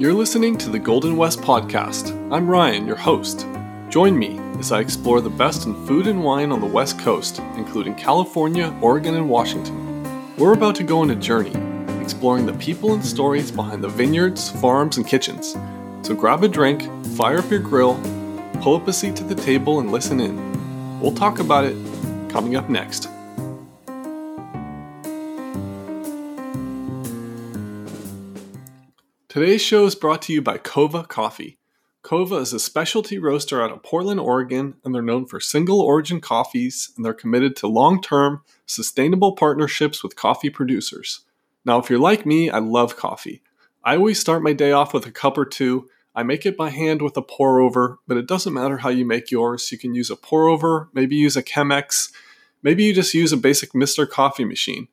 You're listening to the Golden West Podcast. I'm Ryan, your host. Join me as I explore the best in food and wine on the West Coast, including California, Oregon, and Washington. We're about to go on a journey, exploring the people and stories behind the vineyards, farms, and kitchens. So grab a drink, fire up your grill, pull up a seat to the table, and listen in. We'll talk about it coming up next. Today's show is brought to you by Kova Coffee. Kova is a specialty roaster out of Portland, Oregon, and they're known for single-origin coffees, and they're committed to long-term, sustainable partnerships with coffee producers. Now, if you're like me, I love coffee. I always start my day off with a cup or two. I make it by hand with a pour-over, but it doesn't matter how you make yours. You can use a pour-over, maybe use a Chemex, maybe you just use a basic Mr. Coffee machine.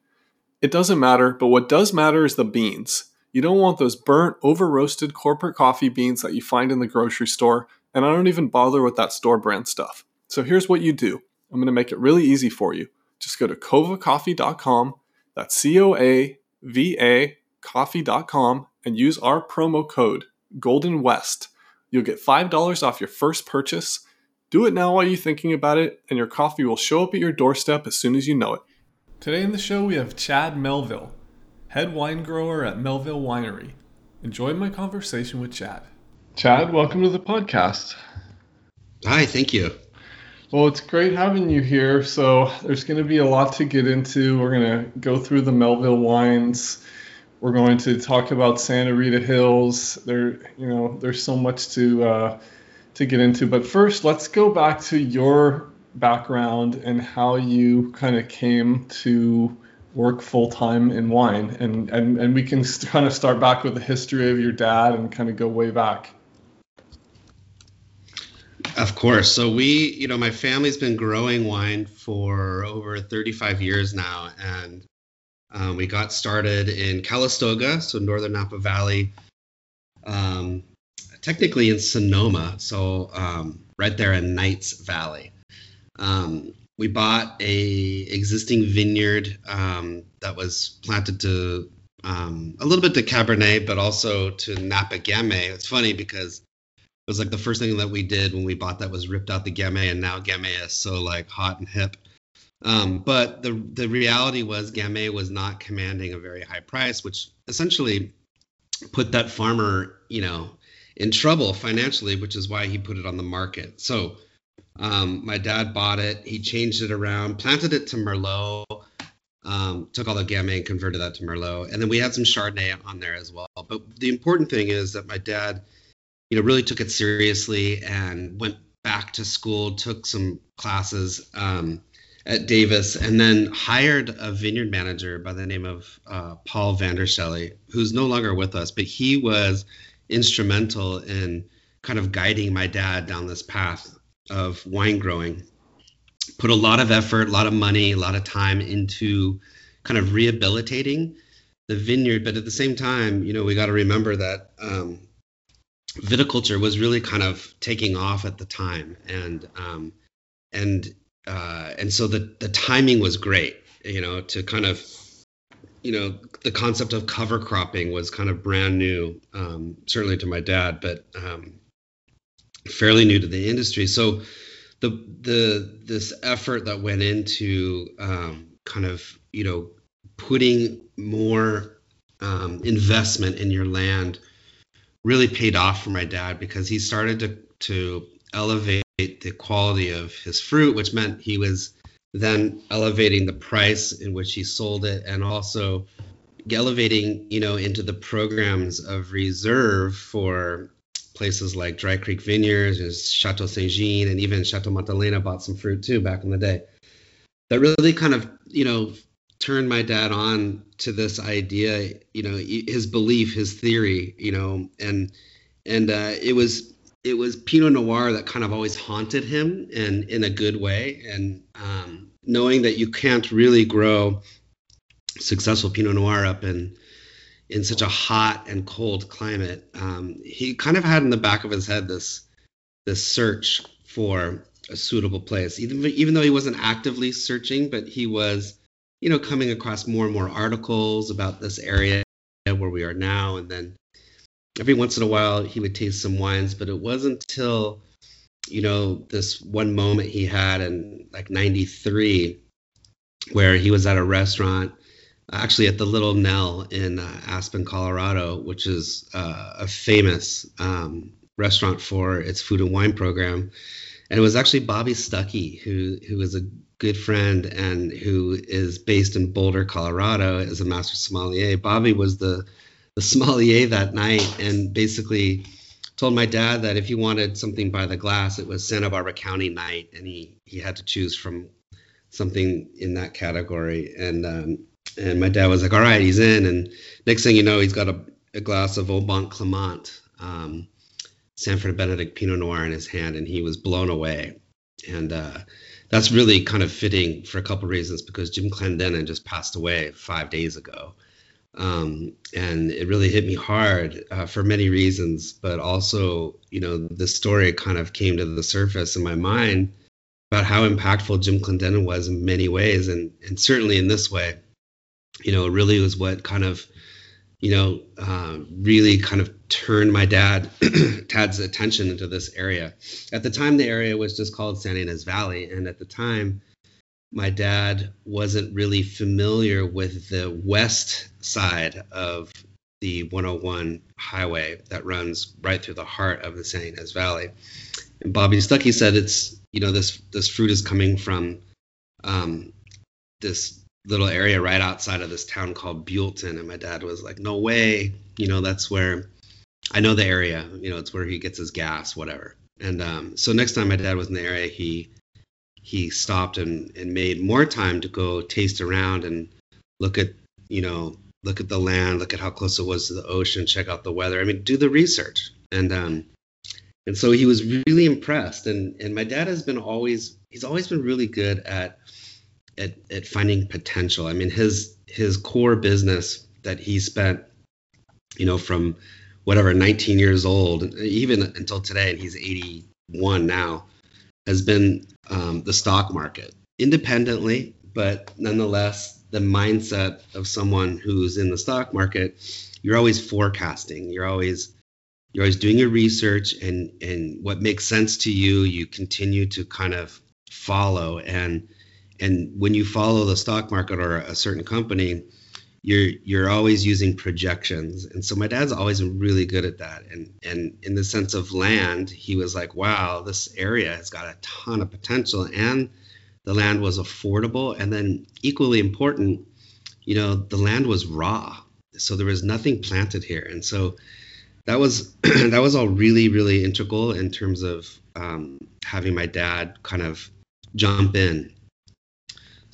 It doesn't matter, but what does matter is the beans. You don't want those burnt, over-roasted corporate coffee beans that you find in the grocery store, and I don't even bother with that store brand stuff. So here's what you do. I'm going to make it really easy for you. Just go to kovacoffee.com, that's C-O-A-V-A, coffee.com, and use our promo code, Golden West. You'll get $5 off your first purchase. Do it now while you're thinking about it, and your coffee will show up at your doorstep as soon as you know it. Today in the show, we have Chad Melville, head wine grower at Melville Winery. Enjoy my conversation with Chad. Chad, welcome to the podcast. Hi, thank you. Well, it's great having you here. So there's going to be a lot to get into. We're going to go through the Melville wines. We're going to talk about Santa Rita Hills. There's so much to get into. But first, let's go back to your background and how you kind of came to work full-time in wine, and we can kind of start back with the history of your dad and kind of go way back. Of course. So my family's been growing wine for over 35 years now, and we got started in Calistoga, so northern Napa Valley, technically in Sonoma, so right there in Knights Valley. We bought an existing vineyard that was planted to a little bit to Cabernet, but also to Napa Gamay. It's funny because it was like the first thing that we did when we bought that was ripped out the Gamay, and now Gamay is so like hot and hip. But the reality was Gamay was not commanding a very high price, which essentially put that farmer, in trouble financially, which is why he put it on the market. So my dad bought it, he changed it around, planted it to Merlot, took all the Gamay and converted that to Merlot. And then we had some Chardonnay on there as well. But the important thing is that my dad, really took it seriously and went back to school, took some classes at Davis, and then hired a vineyard manager by the name of Paul VanderShelley, who's no longer with us, but he was instrumental in kind of guiding my dad down this path of wine growing. Put a lot of effort, a lot of money, a lot of time into kind of rehabilitating the vineyard. But at the same time, we got to remember that viticulture was really kind of taking off at the time. And so the timing was great, to kind of, the concept of cover cropping was kind of brand new, certainly to my dad, but fairly new to the industry. So this effort that went into putting more investment in your land really paid off for my dad, because he started to elevate the quality of his fruit, which meant he was then elevating the price in which he sold it, and also elevating into the programs of reserve for places like Dry Creek Vineyards and Chateau Saint-Jean, and even Chateau Montalena bought some fruit too back in the day. That really kind of, turned my dad on to this idea, his belief, his theory, and it was Pinot Noir that kind of always haunted him, and in a good way. And knowing that you can't really grow successful Pinot Noir up in such a hot and cold climate, he kind of had in the back of his head this search for a suitable place. Even though he wasn't actively searching, but he was, coming across more and more articles about this area where we are now, and then every once in a while he would taste some wines, but it wasn't till, you know, this one moment he had in like 93 where he was at a restaurant, actually at the Little Nell in Aspen, Colorado, which is a famous restaurant for its food and wine program. And it was actually Bobby Stuckey, who is a good friend and who is based in Boulder, Colorado, as a master sommelier. Bobby was the sommelier that night and basically told my dad that if he wanted something by the glass, it was Santa Barbara County night, and he had to choose from something in that category. And my dad was like, all right, he's in. And next thing you know, he's got a glass of Au Bon Clement, Sanford Benedict Pinot Noir in his hand, and he was blown away. And that's really kind of fitting for a couple reasons, because Jim Clendenin just passed away 5 days ago. And it really hit me hard for many reasons, but also, you know, the story kind of came to the surface in my mind about how impactful Jim Clendenin was in many ways. And certainly in this way, you know, it really was what kind of, you know, really kind of turned my dad's attention into this area. At the time, the area was just called Santa Ynez Valley. And at the time, my dad wasn't really familiar with the west side of the 101 highway that runs right through the heart of the Santa Ynez Valley. And Bobby Stuckey said, it's, you know, this fruit is coming from this little area right outside of this town called Buelton. And my dad was like, no way, you know, that's where I know the area, you know, it's where he gets his gas, whatever. And so next time my dad was in the area, he stopped and made more time to go taste around and look at the land, look at how close it was to the ocean, check out the weather. I mean, do the research. And so he was really impressed. And my dad has been he's always been really good at finding potential. I mean, his core business that he spent, you know, from whatever, 19 years old, even until today, and he's 81 now, has been the stock market, independently, but nonetheless, the mindset of someone who's in the stock market, you're always forecasting, you're always doing your research, and what makes sense to you, you continue to kind of follow. And when you follow the stock market or a certain company, you're always using projections. And so my dad's always been really good at that. And in the sense of land, he was like, wow, this area has got a ton of potential. And the land was affordable. And then equally important, you know, the land was raw. So there was nothing planted here. And so that was that was all really, really integral in terms of having my dad kind of jump in.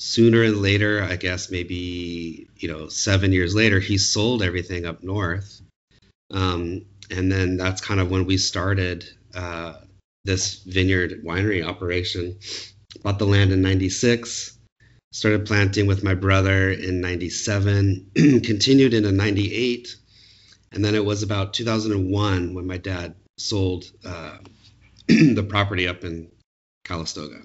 Sooner and later, I guess maybe, you know, 7 years later, he sold everything up north. And then that's kind of when we started this vineyard winery operation. Bought the land in 96, started planting with my brother in 97, continued into 98. And then it was about 2001 when my dad sold the property up in Calistoga.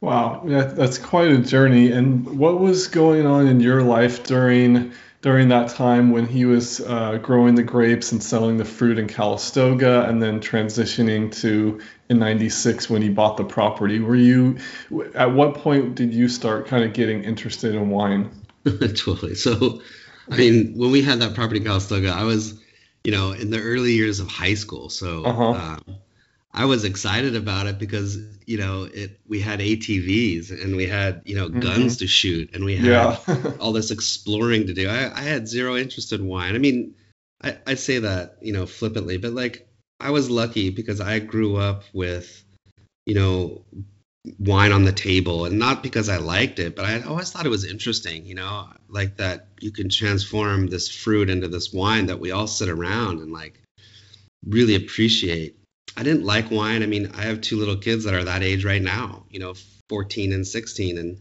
Wow, that's quite a journey. And what was going on in your life during that time when he was growing the grapes and selling the fruit in Calistoga, and then transitioning to in 96 when he bought the property? At what point did you start kind of getting interested in wine? Totally. So, I mean, when we had that property in Calistoga, I was, you know, in the early years of high school. So, I was excited about it because, you know, we had ATVs and we had, you know, guns to shoot, and we had all this exploring to do. I had zero interest in wine. I mean, I say that, you know, flippantly, but like, I was lucky because I grew up with, you know, wine on the table, and not because I liked it, but I always thought it was interesting, you know, like that you can transform this fruit into this wine that we all sit around and like really appreciate. I didn't like wine. I mean, I have two little kids that are that age right now, you know, 14 and 16, and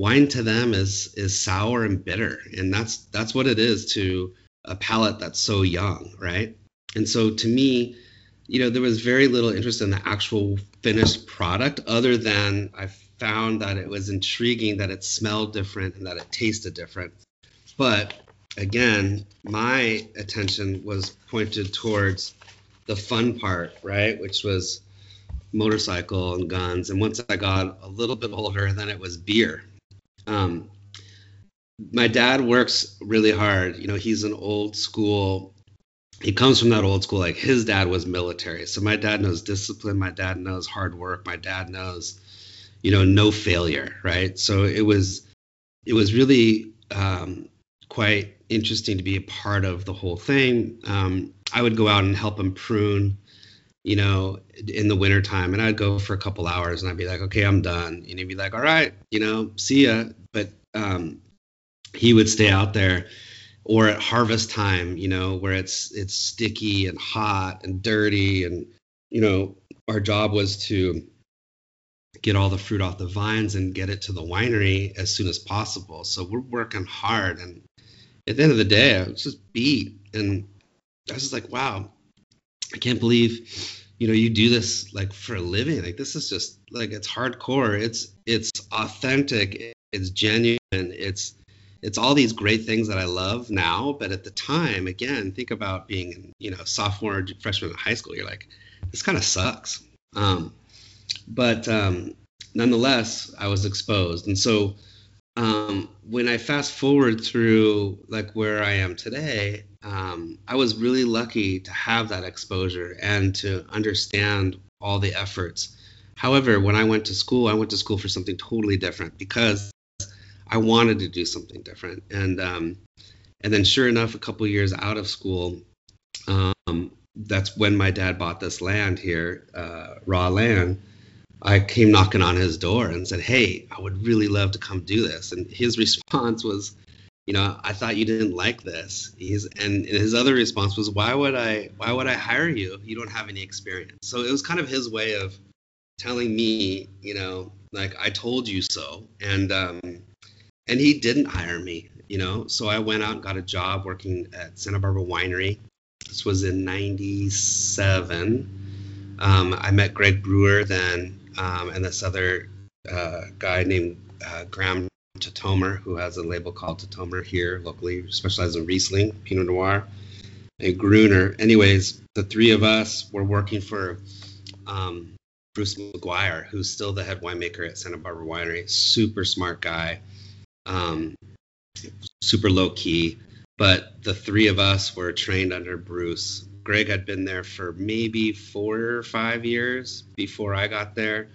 wine to them is sour and bitter. And that's what it is to a palate that's so young, right? And so to me, you know, there was very little interest in the actual finished product, other than I found that it was intriguing, that it smelled different and that it tasted different. But again, my attention was pointed towards the fun part, right, which was motorcycle and guns. And once I got a little bit older, then it was beer. My dad works really hard. You know, he's an old school. He comes from that old school. Like, his dad was military. So my dad knows discipline. My dad knows hard work. My dad knows, you know, no failure. Right. So it was really quite interesting to be a part of the whole thing. I would go out and help him prune, you know, in the wintertime. And I'd go for a couple hours and I'd be like, okay, I'm done. And he'd be like, all right, you know, see ya. But he would stay out there, or at harvest time, you know, where it's sticky and hot and dirty. And, you know, our job was to get all the fruit off the vines and get it to the winery as soon as possible. So we're working hard. And at the end of the day, I was just beat. And I was just like, wow, I can't believe, you know, you do this like for a living. Like, this is just like, it's hardcore. It's authentic. It's genuine. It's all these great things that I love now. But at the time, again, think about being, you know, sophomore, freshman in high school. You're like, this kind of sucks. But nonetheless, I was exposed. And so when I fast forward through like where I am today, I was really lucky to have that exposure and to understand all the efforts. However, when I went to school for something totally different because I wanted to do something different. And then sure enough, a couple years out of school, that's when my dad bought this land here, raw land. I came knocking on his door and said, hey, I would really love to come do this. And his response was, you know, I thought you didn't like this. And his other response was, why would I hire you? You don't have any experience. So it was kind of his way of telling me, you know, like, I told you so. And he didn't hire me, you know. So I went out and got a job working at Santa Barbara Winery. This was in 97. I met Greg Brewer then, and this other guy named Graham Tatomer, who has a label called Tatomer here locally, specialized in Riesling, Pinot Noir, and Gruner. Anyways, the three of us were working for Bruce McGuire, who's still the head winemaker at Santa Barbara Winery. Super smart guy. Super low key, but the three of us were trained under Bruce. Greg had been there for maybe 4 or 5 years before I got there.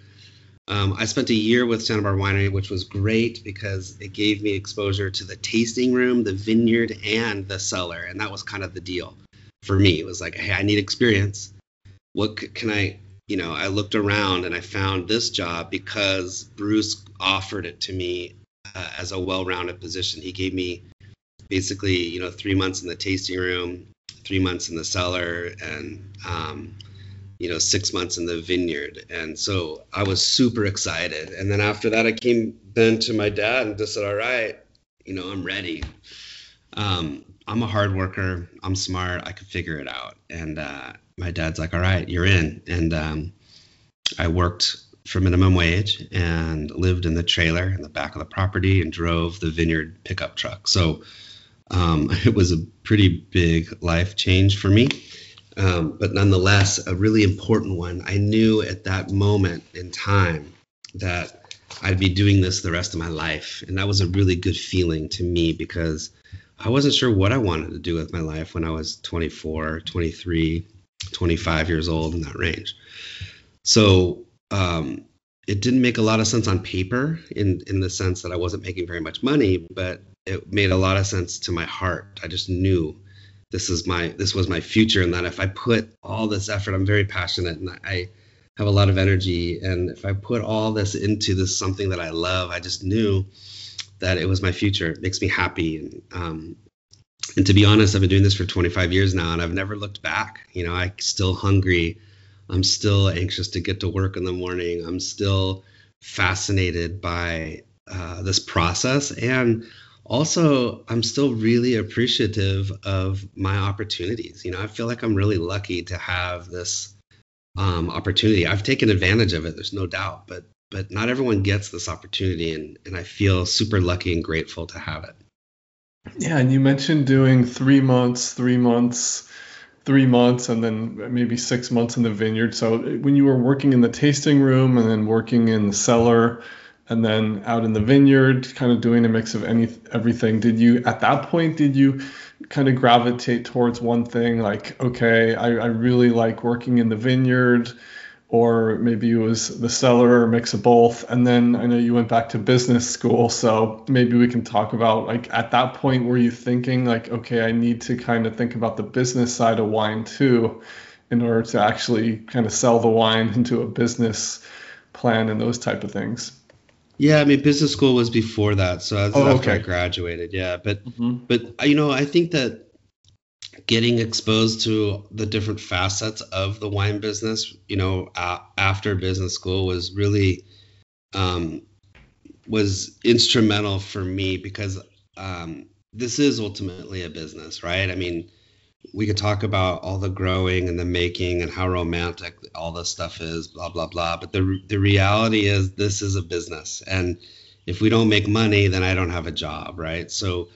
I spent a year with Santa Barbara Winery, which was great because it gave me exposure to the tasting room, the vineyard, and the cellar. And that was kind of the deal for me. It was like, hey, I need experience. What can I, you know, I looked around and I found this job because Bruce offered it to me. As a well-rounded position. He gave me basically, you know, 3 months in the tasting room, 3 months in the cellar, and, you know, 6 months in the vineyard. And so I was super excited. And then after that, I came then to my dad and just said, all right, you know, I'm ready. I'm a hard worker. I'm smart. I could figure it out. And my dad's like, all right, you're in. And I worked for minimum wage and lived in the trailer in the back of the property and drove the vineyard pickup truck. So it was a pretty big life change for me, but nonetheless, a really important one. I knew at that moment in time that I'd be doing this the rest of my life. And that was a really good feeling to me because I wasn't sure what I wanted to do with my life when I was 24, 23, 25 years old, in that range. So it didn't make a lot of sense on paper in the sense that I wasn't making very much money, but it made a lot of sense to my heart. I just knew this was my future, and that if I put all this effort, I'm very passionate and I have a lot of energy. And if I put all this into this something that I love, I just knew that it was my future. It makes me happy. And to be honest, I've been doing this for 25 years now and I've never looked back. You know, I'm still hungry. I'm still anxious to get to work in the morning. I'm still fascinated by this process. And also, I'm still really appreciative of my opportunities. You know, I feel like I'm really lucky to have this opportunity. I've taken advantage of it, there's no doubt, but not everyone gets this opportunity. And I feel super lucky and grateful to have it. Yeah, and you mentioned doing 3 months, and then maybe 6 months in the vineyard. So when you were working in the tasting room and then working in the cellar and then out in the vineyard, kind of doing a mix of everything, did you kind of gravitate towards one thing, like, okay, I really like working in the vineyard, or maybe it was the cellar, or mix of both? And then I know you went back to business school, so maybe we can talk about, like, at that point, were you thinking like, okay, I need to kind of think about the business side of wine too, in order to actually kind of sell the wine into a business plan and those type of things? Yeah, I mean, business school was before that, so that's after I graduated. Yeah, but you know, I think that getting exposed to the different facets of the wine business, you know, after business school was really was instrumental for me, because this is ultimately a business, right? I mean, we could talk about all the growing and the making and how romantic all this stuff is, blah, blah, blah. But the reality is, this is a business. And if we don't make money, then I don't have a job, right? So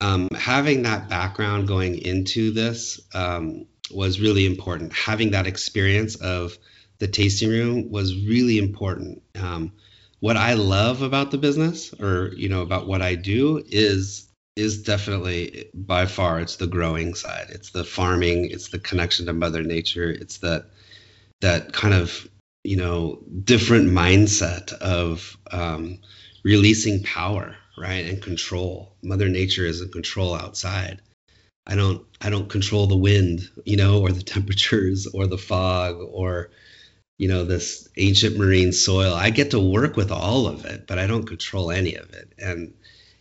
having that background going into this was really important. Having that experience of the tasting room was really important. What I love about the business, or, you know, about what I do is definitely, by far, it's the growing side. It's the farming. It's the connection to Mother Nature. It's that kind of, you know, different mindset of releasing power, right, and control. Mother Nature is in control outside. I don't control the wind, you know, or the temperatures, or the fog, or, you know, this ancient marine soil. I get to work with all of it, but I don't control any of it.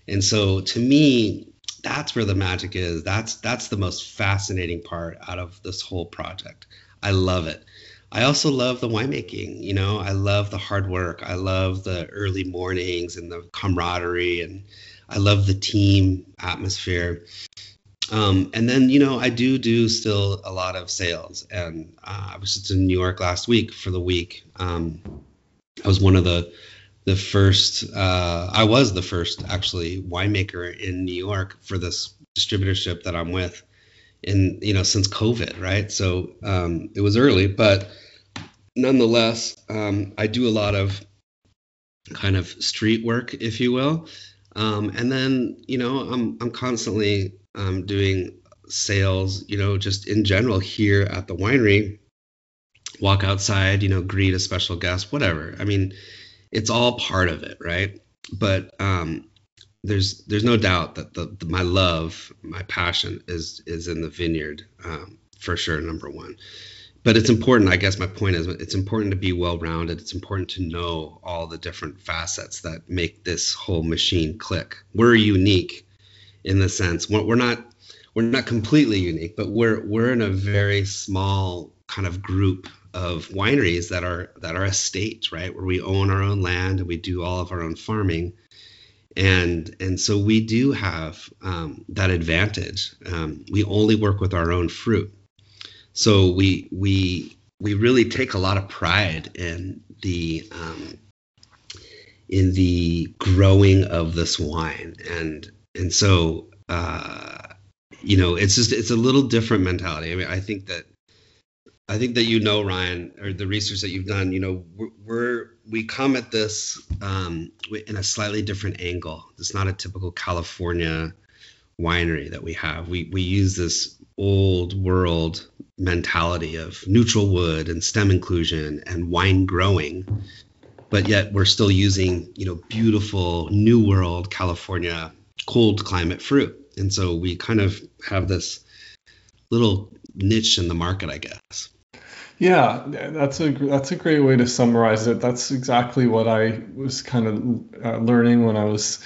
And so, to me, that's where the magic is. That's the most fascinating part out of this whole project. I love it. I also love the winemaking. You know, I love the hard work. I love the early mornings and the camaraderie, and I love the team atmosphere. And then, you know, I do still a lot of sales. And I was just in New York last week for the week. I was one of the first winemaker in New York for this distributorship that I'm with, and, you know, since COVID, right? So it was early, but nonetheless, I do a lot of kind of street work, if you will. And then, you know, I'm constantly doing sales, you know, just in general here at the winery. Walk outside, you know, greet a special guest, whatever. I mean, it's all part of it, right? But there's no doubt that my love, my passion is in the vineyard, for sure, number one. But it's important, I guess my point is, it's important to be well-rounded. It's important to know all the different facets that make this whole machine click. We're unique in the sense, we're not completely unique, but we're in a very small kind of group of wineries that are estate, right, where we own our own land and we do all of our own farming, and so we do have that advantage. We only work with our own fruit, so we really take a lot of pride in the growing of this wine, and so you know, it's a little different mentality. I mean, I think that, you know, Ryan, or the research that you've done, you know, we come at this in a slightly different angle. It's not a typical California winery that we have. We use this old world mentality of neutral wood and stem inclusion and wine growing, but yet we're still using, you know, beautiful new world California cold climate fruit. And so we kind of have this little niche in the market, I guess. Yeah, that's a great way to summarize it. That's exactly what I was kind of learning when I was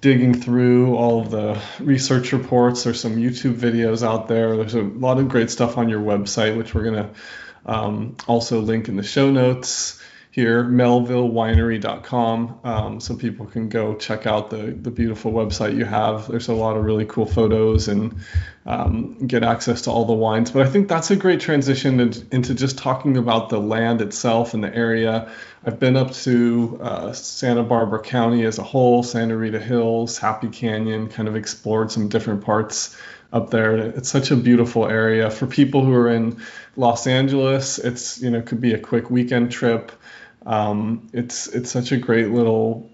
digging through all of the research reports. There's some YouTube videos out there. There's a lot of great stuff on your website, which we're going to also link in the show notes here, melvillewinery.com. So people can go check out the beautiful website you have. There's a lot of really cool photos and get access to all the wines. But I think that's a great transition into just talking about the land itself and the area. I've been up to Santa Barbara County as a whole, Santa Rita Hills, Happy Canyon, kind of explored some different parts up there. It's such a beautiful area. For people who are in Los Angeles, it's, you know, could be a quick weekend trip. It's such a great little,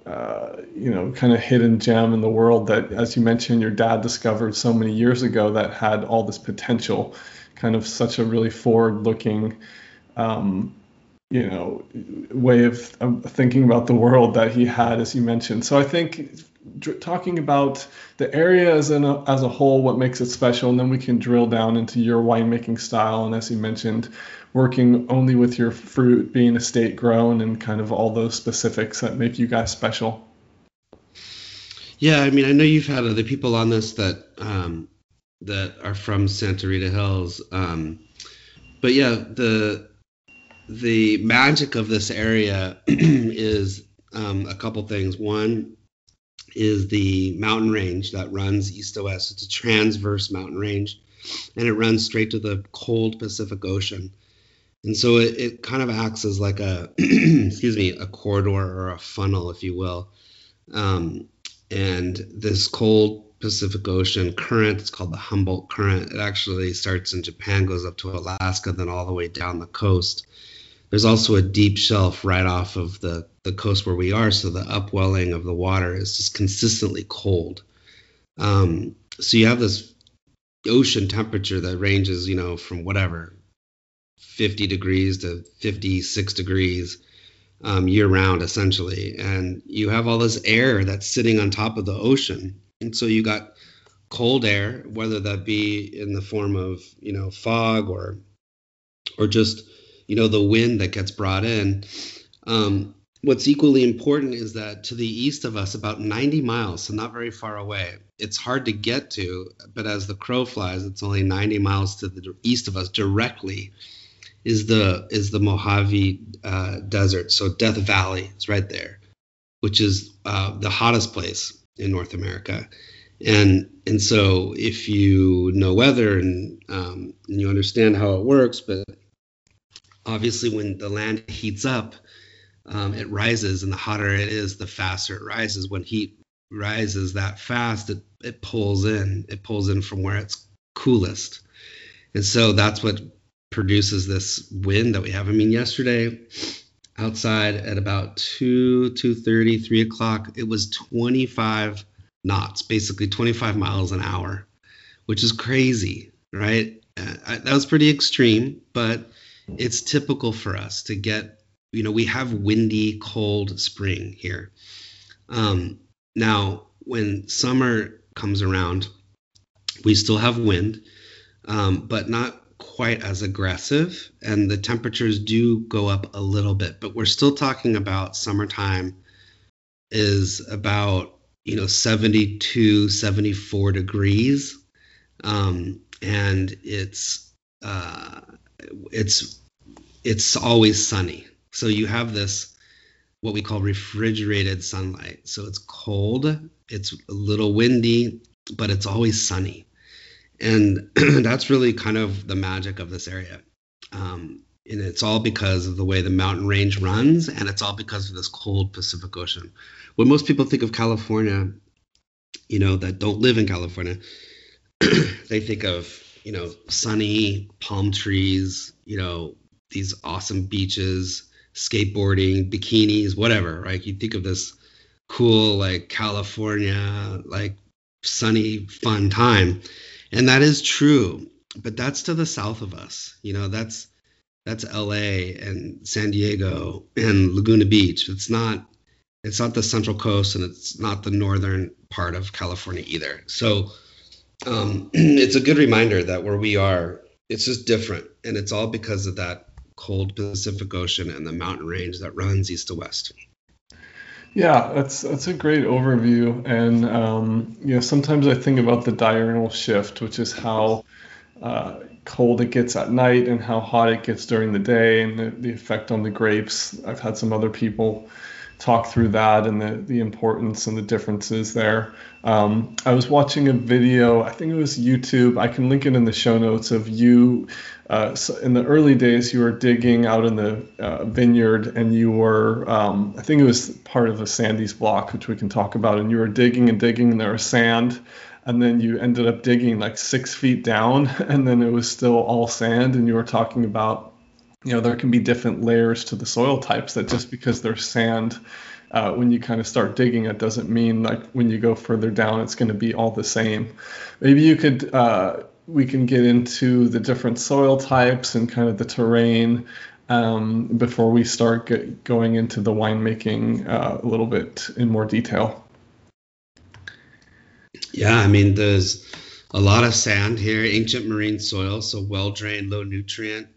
you know, kind of hidden gem in the world that, as you mentioned, your dad discovered so many years ago that had all this potential, kind of such a really forward-looking, you know, way of thinking about the world that he had, as you mentioned. So I think talking about the area as a whole, what makes it special, and then we can drill down into your winemaking style. And as you mentioned, working only with your fruit, being estate grown, and kind of all those specifics that make you guys special. Yeah, I mean, I know you've had other people on this that are from Santa Rita Hills, but yeah, the magic of this area is a couple things. One is the mountain range that runs east to west. It's a transverse mountain range, and it runs straight to the cold Pacific Ocean. And so it kind of acts as like a, excuse me, a corridor or a funnel, if you will. And this cold Pacific Ocean current, it's called the Humboldt Current. It actually starts in Japan, goes up to Alaska, then all the way down the coast. There's also a deep shelf right off of the coast where we are, so the upwelling of the water is just consistently cold. So you have this ocean temperature that ranges, you know, from whatever, 50 degrees to 56 degrees year-round, essentially. And you have all this air that's sitting on top of the ocean. And so you got cold air, whether that be in the form of, you know, fog or just, you know, the wind that gets brought in. What's equally important is that to the east of us, about 90 miles, so not very far away, it's hard to get to, but as the crow flies, it's only 90 miles to the east of us directly is the Mojave Desert. So Death Valley is right there, which is the hottest place in North America. And so if you know weather and you understand how it works, but obviously, when the land heats up, it rises, and the hotter it is, the faster it rises. When heat rises that fast, it pulls in. It pulls in from where it's coolest. And so that's what produces this wind that we have. I mean, yesterday, outside at about 2:30, 3 o'clock, it was 25 knots, basically 25 miles an hour, which is crazy, right? That was pretty extreme, but it's typical for us to get, you know, we have windy, cold spring here. Now, when summer comes around, we still have wind, but not quite as aggressive. And the temperatures do go up a little bit, but we're still talking about summertime is about, you know, 72, 74 degrees. And it's always sunny. So you have this, what we call refrigerated sunlight. So it's cold, it's a little windy, but it's always sunny. And that's really kind of the magic of this area. And it's all because of the way the mountain range runs, and it's all because of this cold Pacific Ocean. When most people think of California, you know, that don't live in California, they think of, you know, sunny palm trees, you know, these awesome beaches, skateboarding, bikinis, whatever, right? You think of this cool, like, California, like, sunny, fun time. And that is true, but that's to the south of us. You know, that's LA and San Diego and Laguna Beach. It's not the Central Coast, and it's not the northern part of California either. So it's a good reminder that where we are, it's just different, and it's all because of that cold Pacific Ocean and the mountain range that runs east to west. Yeah, that's a great overview, and you know, sometimes I think about the diurnal shift, which is how cold it gets at night and how hot it gets during the day, and the effect on the grapes. I've had some other people talk through that and the importance and the differences there. I was watching a video, I think it was YouTube, I can link it in the show notes, of you, in the early days you were digging out in the vineyard, and you were, I think it was part of the Sandy's block, which we can talk about, and you were digging and digging and there was sand. And then you ended up digging like 6 feet down, and then it was still all sand. And you were talking about, you know, there can be different layers to the soil types, that just because there's sand, when you kind of start digging, it doesn't mean like when you go further down, it's going to be all the same. Maybe you could, we can get into the different soil types and kind of the terrain before we start going into the winemaking a little bit in more detail. Yeah, I mean, there's a lot of sand here, ancient marine soil, so well-drained, low-nutrient,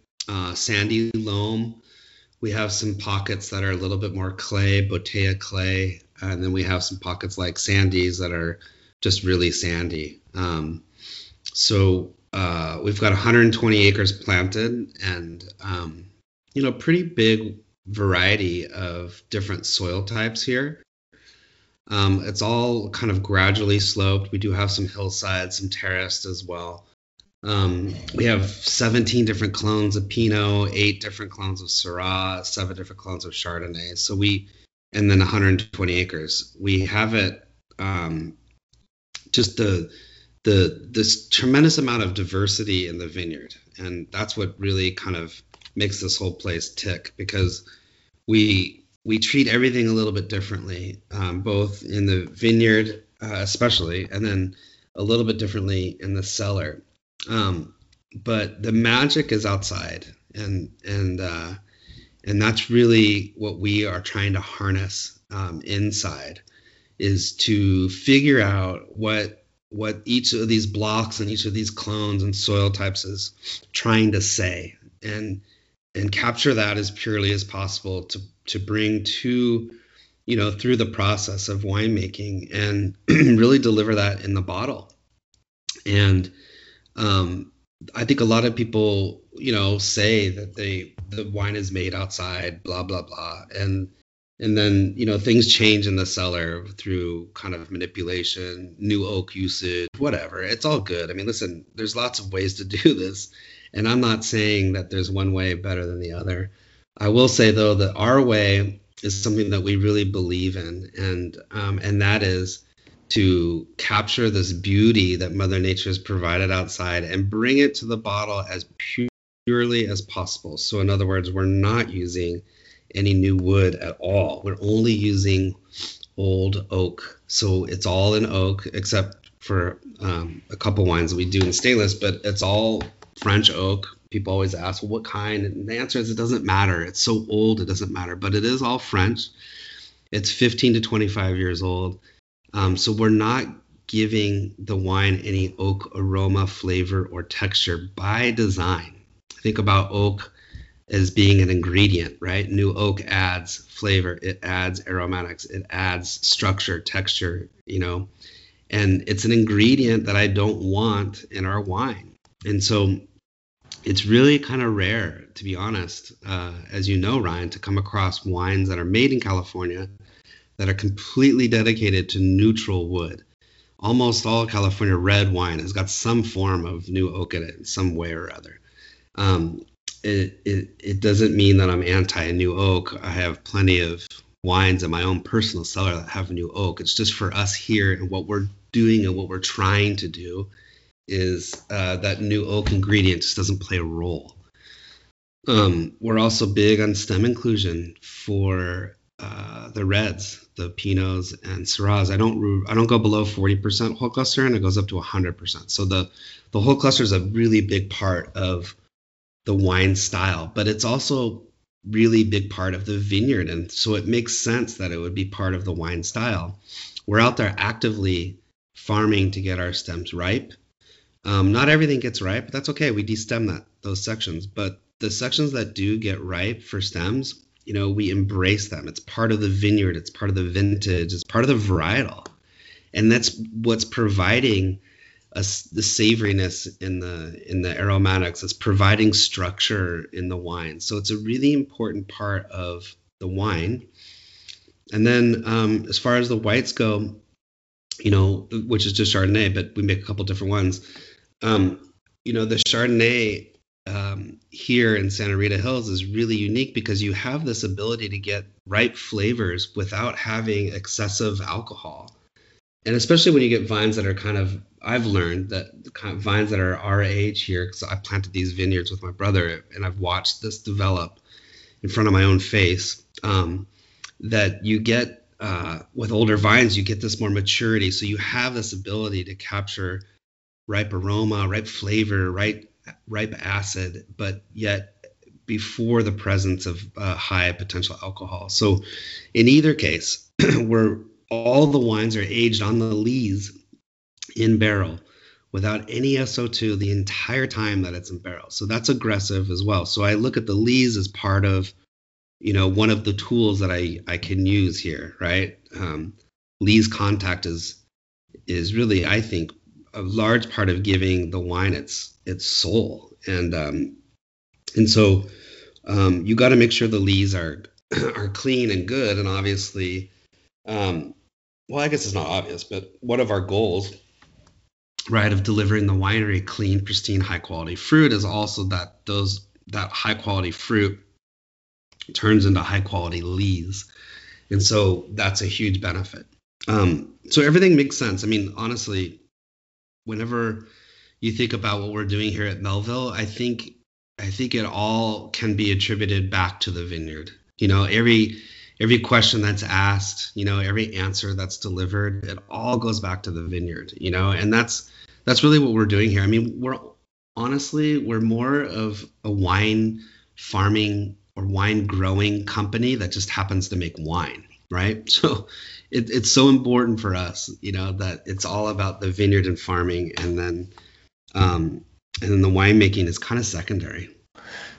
sandy loam. We have some pockets that are a little bit more clay, Botea clay, and then we have some pockets like Sandy's that are just really sandy. So we've got 120 acres planted and, you know, pretty big variety of different soil types here. It's all kind of gradually sloped. We do have some hillsides, some terraced as well. We have 17 different clones of Pinot, 8 different clones of Syrah, 7 different clones of Chardonnay. So and then 120 acres. We have it, just this tremendous amount of diversity in the vineyard. And that's what really kind of makes this whole place tick, because we treat everything a little bit differently, both in the vineyard, especially, and then a little bit differently in the cellar. But the magic is outside, and that's really what we are trying to harness inside, is to figure out what each of these blocks and each of these clones and soil types is trying to say, and capture that as purely as possible to bring to, you know, through the process of winemaking and really deliver that in the bottle. And I think a lot of people, you know, say that the wine is made outside, blah, blah, blah. And then, you know, things change in the cellar through kind of manipulation, new oak usage, whatever. It's all good. I mean, listen, there's lots of ways to do this. And I'm not saying that there's one way better than the other. I will say, though, that our way is something that we really believe in, and that is to capture this beauty that Mother Nature has provided outside and bring it to the bottle as purely as possible. So, in other words, we're not using any new wood at all. We're only using old oak. So it's all in oak, except for a couple wines that we do in stainless, but it's all French oak. People always ask, well, what kind? And the answer is, it doesn't matter. It's so old, it doesn't matter. But it is all French. It's 15 to 25 years old. So we're not giving the wine any oak aroma, flavor, or texture by design. Think about oak as being an ingredient, right? New oak adds flavor. It adds aromatics. It adds structure, texture, you know. And it's an ingredient that I don't want in our wine. And so it's really kind of rare, to be honest, as you know, Ryan, to come across wines that are made in California that are completely dedicated to neutral wood. Almost all California red wine has got some form of new oak in it in some way or other. It doesn't mean that I'm anti new oak. I have plenty of wines in my own personal cellar that have new oak. It's just for us here, and what we're doing and what we're trying to do is that new oak ingredient just doesn't play a role. We're also big on stem inclusion for the reds, the Pinots and Syrahs. I don't go below 40% whole cluster, and it goes up to 100%. So the whole cluster is a really big part of the wine style, but it's also really big part of the vineyard, and so it makes sense that it would be part of the wine style. We're out there actively farming to get our stems ripe. Not everything gets ripe, but that's okay. We destem those sections, but the sections that do get ripe for stems, you know, we embrace them. It's part of the vineyard. It's part of the vintage. It's part of the varietal, and that's what's providing us the savoriness in the aromatics. It's providing structure in the wine. So it's a really important part of the wine. And then as far as the whites go, you know, which is just Chardonnay, but we make a couple different ones. You know, the Chardonnay here in Santa Rita Hills is really unique because you have this ability to get ripe flavors without having excessive alcohol. And especially when you get vines that are kind of, I've learned that the kind of vines that are our age here, because I planted these vineyards with my brother and I've watched this develop in front of my own face, that you get with older vines, you get this more maturity. So you have this ability to capture ripe aroma, ripe flavor, ripe acid, but yet before the presence of high potential alcohol. So in either case, we're all the wines are aged on the lees in barrel without any SO2 the entire time that it's in barrel. So that's aggressive as well. So I look at the lees as part of, you know, one of the tools that I can use here, right? Lees contact is really, I think, a large part of giving the wine its soul. And so you got to make sure the lees are clean and good. And obviously, well, I guess it's not obvious, but one of our goals, right, of delivering the winery clean, pristine, high quality fruit is also that that high quality fruit turns into high quality lees. And so that's a huge benefit. So everything makes sense. I mean, honestly, whenever you think about what we're doing here at Melville, I think it all can be attributed back to the vineyard. You know, every question that's asked, you know, every answer that's delivered, it all goes back to the vineyard, you know, and that's really what we're doing here. I mean, we're more of a wine farming or wine growing company that just happens to make wine, right? So it's so important for us, you know, that it's all about the vineyard and farming, and then the winemaking is kind of secondary.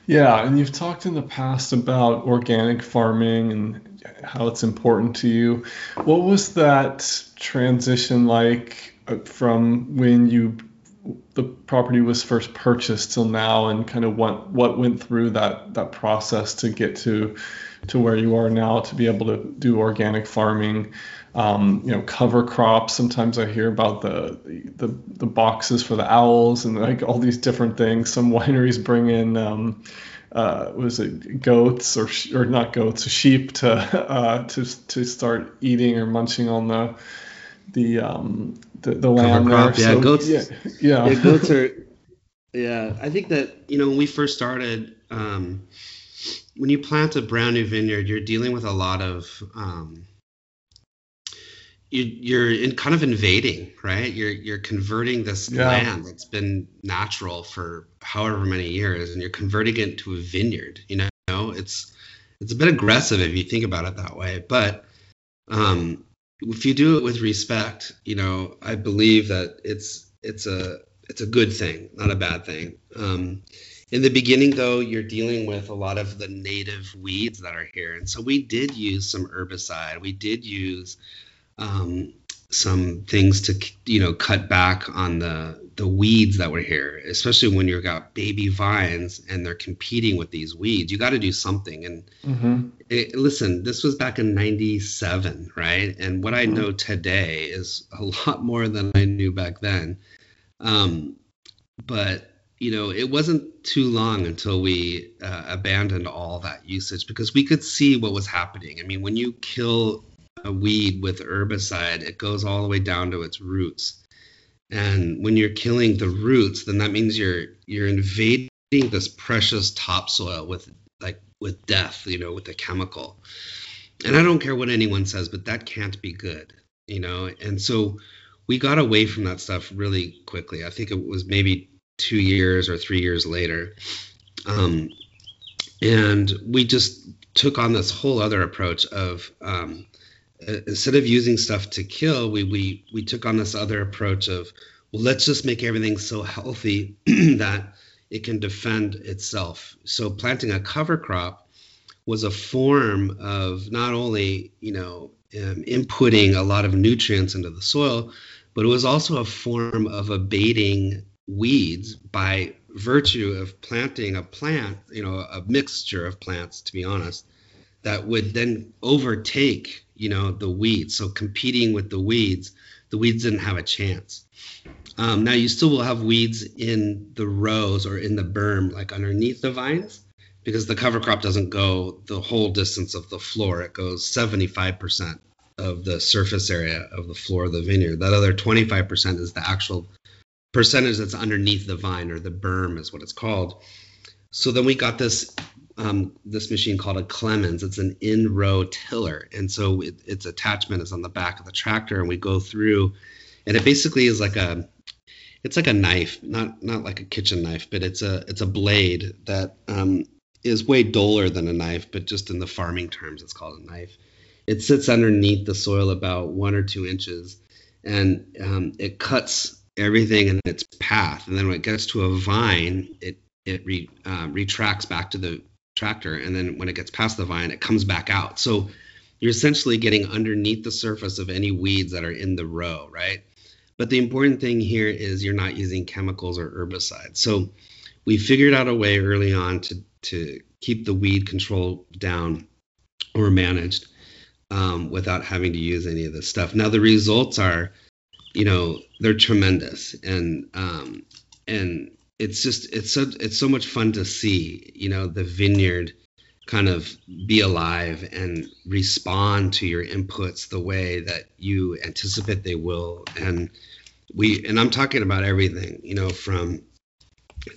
Yeah, and you've talked in the past about organic farming and how it's important to you. What was that transition like from when the property was first purchased till now, and kind of what went through that process to get to where you are now, to be able to do organic farming, you know, cover crops? Sometimes I hear about the boxes for the owls and like all these different things. Some wineries bring in, was it goats or not goats, sheep to start eating or munching on the land crop, there. Yeah, so, goats. Yeah, goats are. Yeah, I think that, you know, when we first started, when you plant a brand new vineyard, you're dealing with a lot of you're invading, right? You're converting this land that's been natural for however many years, and you're converting it into a vineyard. You know, it's a bit aggressive if you think about it that way, but if you do it with respect, you know, I believe that it's a good thing, not a bad thing. In the beginning, though, you're dealing with a lot of the native weeds that are here. And so we did use some herbicide. We did use some things to, you know, cut back on the weeds that were here, especially when you've got baby vines and they're competing with these weeds. You got to do something. And listen, this was back in 97, right? And what I know today is a lot more than I knew back then. But you know, it wasn't too long until we abandoned all that usage because we could see what was happening. I mean, when you kill a weed with herbicide, it goes all the way down to its roots. And when you're killing the roots, then that means you're invading this precious topsoil with death, you know, with a chemical. And I don't care what anyone says, but that can't be good, you know. And so we got away from that stuff really quickly. I think it was maybe 2 years or 3 years later. And we just took on this whole other approach of, instead of using stuff to kill, we took on this other approach of, well, let's just make everything so healthy that it can defend itself. So planting a cover crop was a form of not only, you know, inputting a lot of nutrients into the soil, but it was also a form of abating weeds by virtue of planting a plant, you know, a mixture of plants, to be honest, that would then overtake you know, the weeds. So competing with the weeds didn't have a chance. Now you still will have weeds in the rows or in the berm, like underneath the vines, because the cover crop doesn't go the whole distance of the floor. It goes 75% of the surface area of the floor of the vineyard. That other 25% is the actual percentage that's underneath the vine, or the berm is what it's called. So then we got this this machine called a Clemens. It's an in-row tiller. And so its attachment is on the back of the tractor, and we go through, and it basically is like a, it's like a knife, not like a kitchen knife, but it's a blade that is way duller than a knife, but just in the farming terms, it's called a knife. It sits underneath the soil about 1 or 2 inches, and it cuts everything in its path. And then when it gets to a vine, it retracts back to the tractor. And then when it gets past the vine, it comes back out. So you're essentially getting underneath the surface of any weeds that are in the row, right? But the important thing here is you're not using chemicals or herbicides. So we figured out a way early on to keep the weed control down or managed without having to use any of this stuff. Now, the results are, you know, they're tremendous. And it's just, it's so much fun to see, you know, the vineyard kind of be alive and respond to your inputs the way that you anticipate they will. And I'm talking about everything, you know, from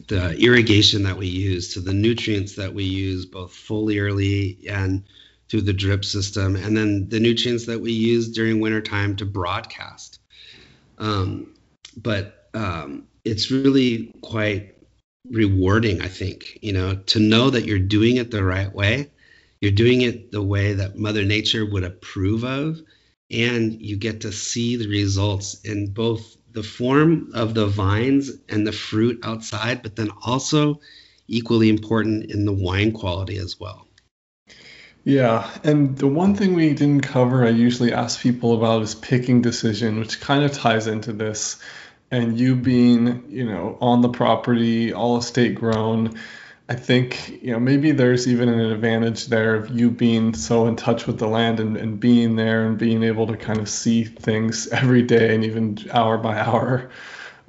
the irrigation that we use to the nutrients that we use, both foliarly and through the drip system, and then the nutrients that we use during wintertime to broadcast. But it's really quite rewarding, I think, you know, to know that you're doing it the right way. You're doing it the way that Mother Nature would approve of, and you get to see the results in both the form of the vines and the fruit outside, but then also equally important in the wine quality as well. Yeah, and the one thing we didn't cover I usually ask people about is picking decision, which kind of ties into this. And you being, you know, on the property, all estate grown, I think, you know, maybe there's even an advantage there of you being so in touch with the land and being there and being able to kind of see things every day and even hour by hour.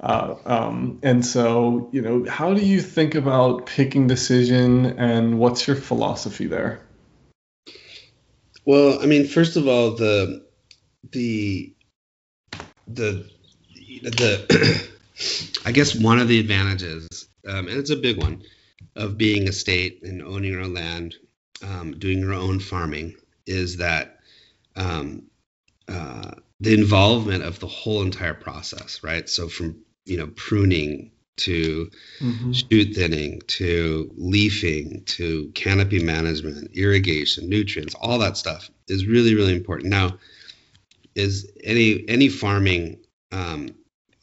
And so, you know, how do you think about picking decision, and what's your philosophy there? Well, I mean, first of all, the I guess one of the advantages, and it's a big one, of being an estate and owning your own land, doing your own farming, is that the involvement of the whole entire process, right? So from, you know, pruning to shoot thinning, to leafing, to canopy management, irrigation, nutrients, all that stuff is really, really important. Now, is any farming,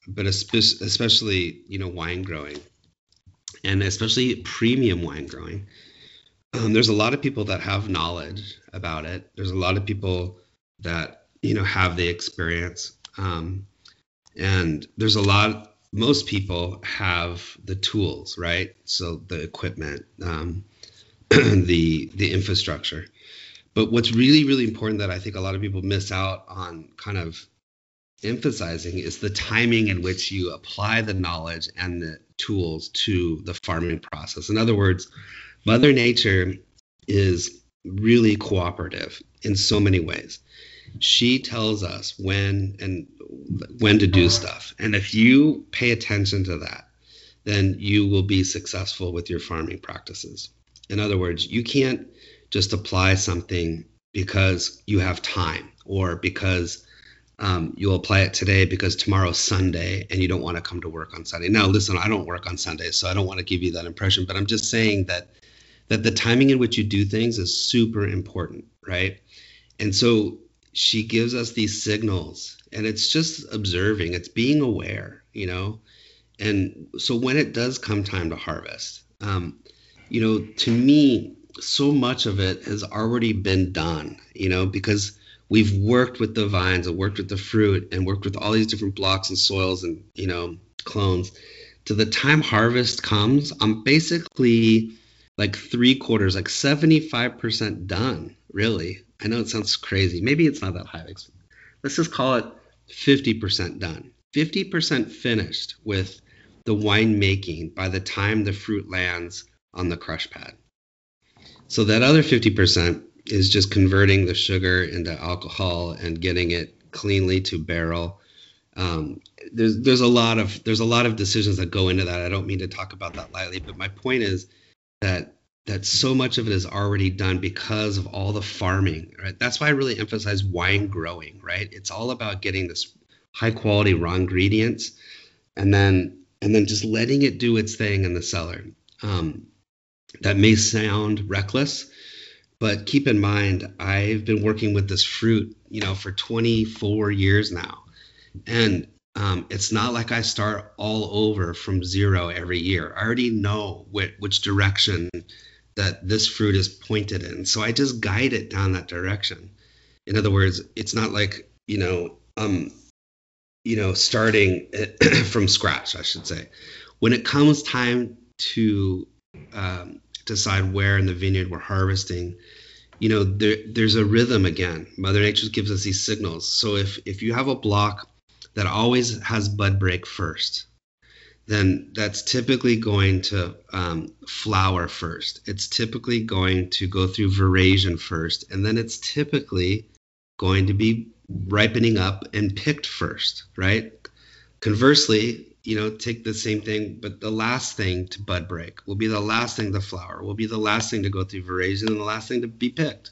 but especially, you know, wine growing, and especially premium wine growing, there's a lot of people that have knowledge about it. There's a lot of people that, you know, have the experience, and there's a lot. Most people have the tools, right? So the equipment, the infrastructure. But what's really, really important that I think a lot of people miss out on kind of emphasizing is the timing in which you apply the knowledge and the tools to the farming process. In other words, Mother Nature is really cooperative in so many ways. She tells us when to do stuff. And if you pay attention to that, then you will be successful with your farming practices. In other words, you can't just apply something because you have time, or because you'll apply it today because tomorrow's Sunday and you don't want to come to work on Sunday. Now, listen, I don't work on Sunday, so I don't want to give you that impression. But I'm just saying that the timing in which you do things is super important, right? And so she gives us these signals, and it's just observing, it's being aware, you know. And so when it does come time to harvest, you know, to me, so much of it has already been done, you know, because we've worked with the vines and worked with the fruit and worked with all these different blocks and soils and, you know, clones. To the time harvest comes, I'm basically like 75% done, really. I know it sounds crazy. Maybe it's not that high. Let's just call it 50% done. 50% finished with the winemaking by the time the fruit lands on the crush pad. So that other 50% is just converting the sugar into alcohol and getting it cleanly to barrel. There's a lot of decisions that go into that. I don't mean to talk about that lightly, but my point is that so much of it is already done because of all the farming, right? That's why I really emphasize wine growing, right? It's all about getting this high quality raw ingredients and then just letting it do its thing in the cellar. That may sound reckless, but keep in mind, I've been working with this fruit, for 24 years now. And it's not like I start all over from zero every year. I already know which direction that this fruit is pointed in. So I just guide it down that direction. In other words, it's not like, starting from scratch, I should say. When it comes time to decide where in the vineyard we're harvesting, there's a rhythm again. Mother Nature gives us these signals. So if you have a block that always has bud break first, then that's typically going to flower first. It's typically going to go through veraison first, and then it's typically going to be ripening up and picked first, right? Conversely, take the same thing, but the last thing to bud break will be the last thing to flower, will be the last thing to go through veraison, and the last thing to be picked.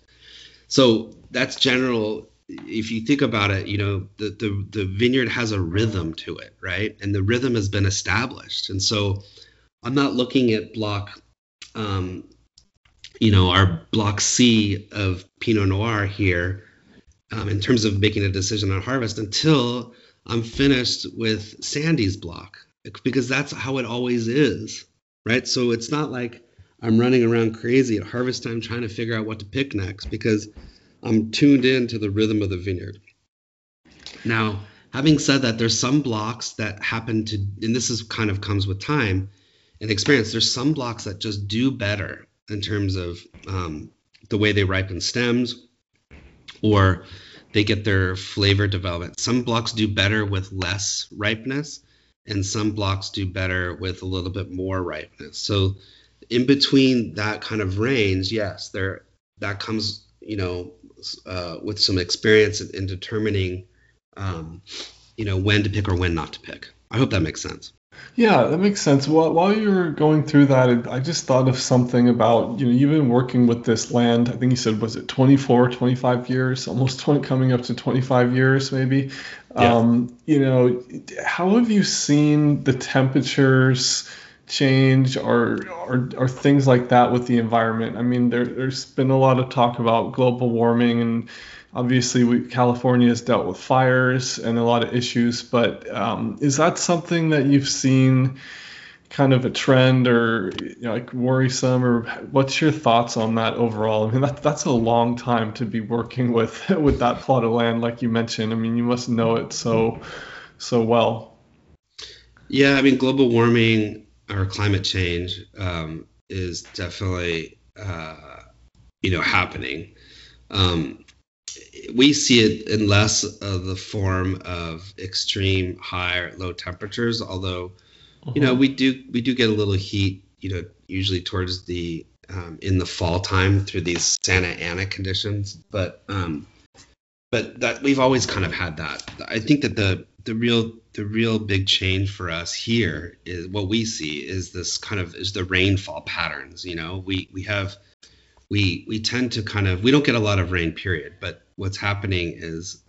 So that's general. If you think about it, the vineyard has a rhythm to it, right? And the rhythm has been established. And so I'm not looking at block, our block C of Pinot Noir here in terms of making a decision on harvest until I'm finished with Sandy's block, because that's how it always is, right? So it's not like I'm running around crazy at harvest time trying to figure out what to pick next, because I'm tuned in to the rhythm of the vineyard. Now, having said that, there's some blocks that happen to, and this is kind of comes with time and experience, there's some blocks that just do better in terms of the way they ripen stems, or they get their flavor development. Some blocks do better with less ripeness, and some blocks do better with a little bit more ripeness. So in between that kind of range, yes, that comes, with some experience in determining, when to pick or when not to pick. I hope that makes sense. Yeah, that makes sense. While you were going through that, I just thought of something about, you've been working with this land, I think you said, was it 25 years, almost 20, coming up to 25 years maybe? Yeah. How have you seen the temperatures change or things like that with the environment? I mean, there's been a lot of talk about global warming, and obviously California has dealt with fires and a lot of issues, but is that something that you've seen kind of a trend or worrisome, or what's your thoughts on that overall? I mean, that's a long time to be working with that plot of land, like you mentioned. I mean, you must know it so well. Yeah, I mean, global warming or climate change is definitely, happening. We see it in less of the form of extreme high or low temperatures, although, we do get a little heat, usually towards the, in the fall time through these Santa Ana conditions. But that we've always kind of had that. I think that the real big change for us here is what we see is this kind of is the rainfall patterns. We tend to kind of, we don't get a lot of rain, period, but what's happening is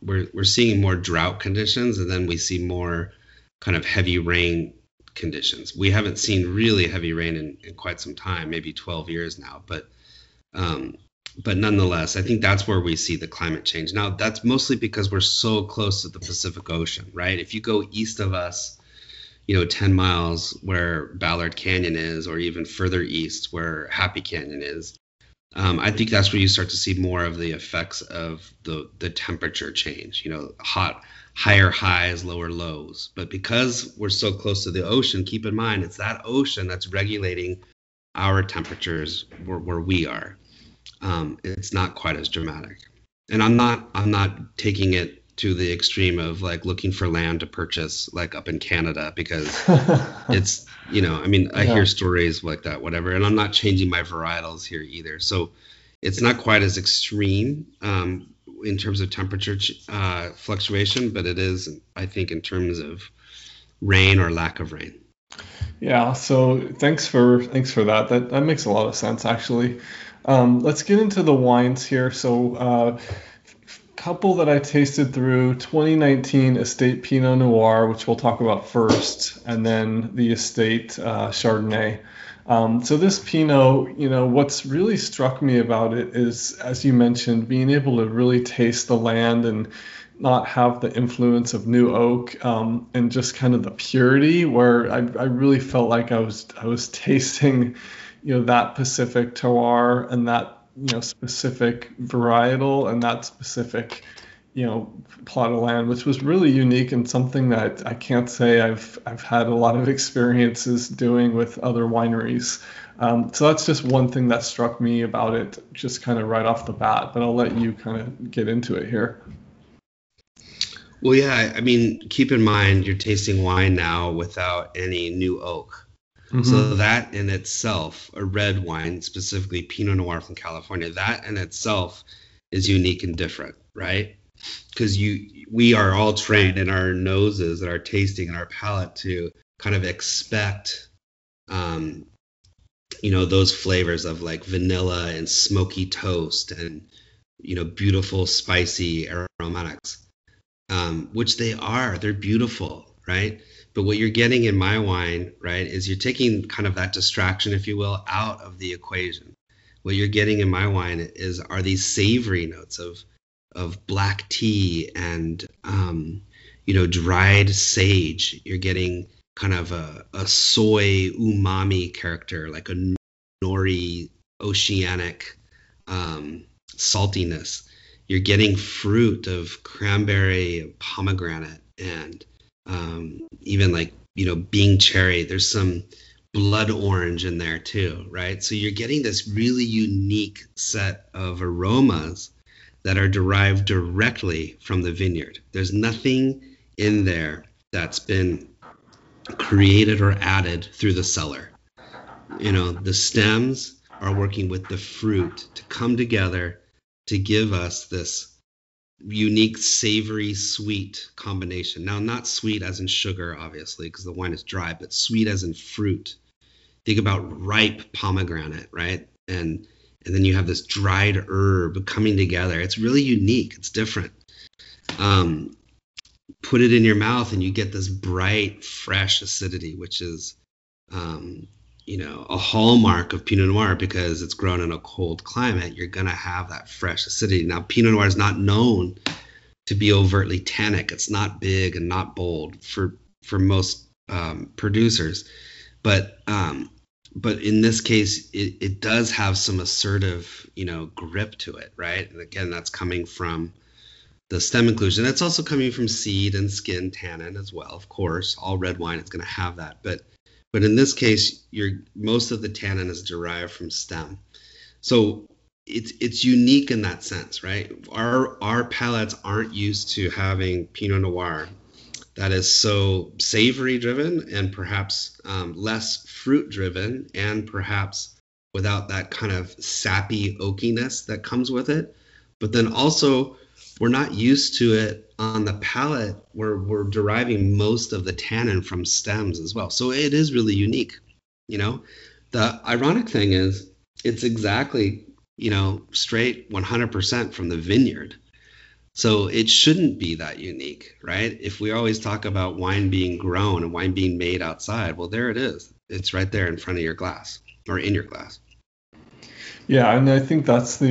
we're seeing more drought conditions, and then we see more kind of heavy rain conditions. We haven't seen really heavy rain in quite some time, maybe 12 years now, but nonetheless, I think that's where we see the climate change. Now, that's mostly because we're so close to the Pacific Ocean, right? If you go east of us, 10 miles where Ballard Canyon is, or even further east where Happy Canyon is, I think that's where you start to see more of the effects of the temperature change, higher highs, lower lows. But because we're so close to the ocean, keep in mind, it's that ocean that's regulating our temperatures where we are. It's not quite as dramatic. And I'm not taking it to the extreme of like looking for land to purchase like up in Canada, because it's, you know, I mean, I hear stories like that, whatever, and I'm not changing my varietals here either. So it's not quite as extreme in terms of temperature fluctuation, but it is, I think, in terms of rain or lack of rain. Yeah. So thanks for that. That makes a lot of sense, actually. Let's get into the wines here. So, couple that I tasted through 2019 Estate Pinot Noir, which we'll talk about first, and then the Estate Chardonnay. So this Pinot, you know, what's really struck me about it is, as you mentioned, being able to really taste the land and not have the influence of new oak, and just kind of the purity, where I really felt like I was tasting, you know, that Pacific terroir and that, you know, specific varietal and that specific, you know, plot of land, which was really unique and something that I can't say I've had a lot of experiences doing with other wineries. So that's just one thing that struck me about it, just kind of right off the bat, but I'll let you kind of get into it here. Well, yeah, I mean, keep in mind, you're tasting wine now without any new oak. Mm-hmm. So that in itself, a red wine, specifically Pinot Noir from California, that in itself is unique and different, right? Because we are all trained in our noses and our tasting and our palate to kind of expect, you know, those flavors of like vanilla and smoky toast and, you know, beautiful, spicy aromatics, which they are. They're beautiful, right? But what you're getting in my wine, right, is you're taking kind of that distraction, if you will, out of the equation. What you're getting in my wine are these savory notes of black tea and, you know, dried sage. You're getting kind of a soy umami character, like a nori oceanic saltiness. You're getting fruit of cranberry, pomegranate, and even like, you know, Bing cherry. There's some blood orange in there too, right? So you're getting this really unique set of aromas that are derived directly from the vineyard. There's nothing in there that's been created or added through the cellar. You know, the stems are working with the fruit to come together to give us this unique savory sweet combination. Now, not sweet as in sugar, obviously, because the wine is dry, but sweet as in fruit. Think about ripe pomegranate, right? And then you have this dried herb coming together. It's really unique. It's different. Put it in your mouth and you get this bright, fresh acidity, which is, you know, a hallmark of Pinot Noir, because it's grown in a cold climate. You're going to have that fresh acidity. Now, Pinot Noir is not known to be overtly tannic. It's not big and not bold for most producers. But in this case, it does have some assertive, you know, grip to it, right? And again, that's coming from the stem inclusion. It's also coming from seed and skin tannin as well, of course. All red wine is going to have that. But in this case, most of the tannin is derived from stem. So it's unique in that sense, right? Our palates aren't used to having Pinot Noir that is so savory driven and perhaps less fruit driven, and perhaps without that kind of sappy oakiness that comes with it. But then also, we're not used to it on the palate, where we're deriving most of the tannin from stems as well. So it is really unique. You know, the ironic thing is it's exactly, you know, straight 100% from the vineyard. So it shouldn't be that unique, right? If we always talk about wine being grown and wine being made outside, well, there it is. It's right there in front of your glass, or in your glass. Yeah, and I think that's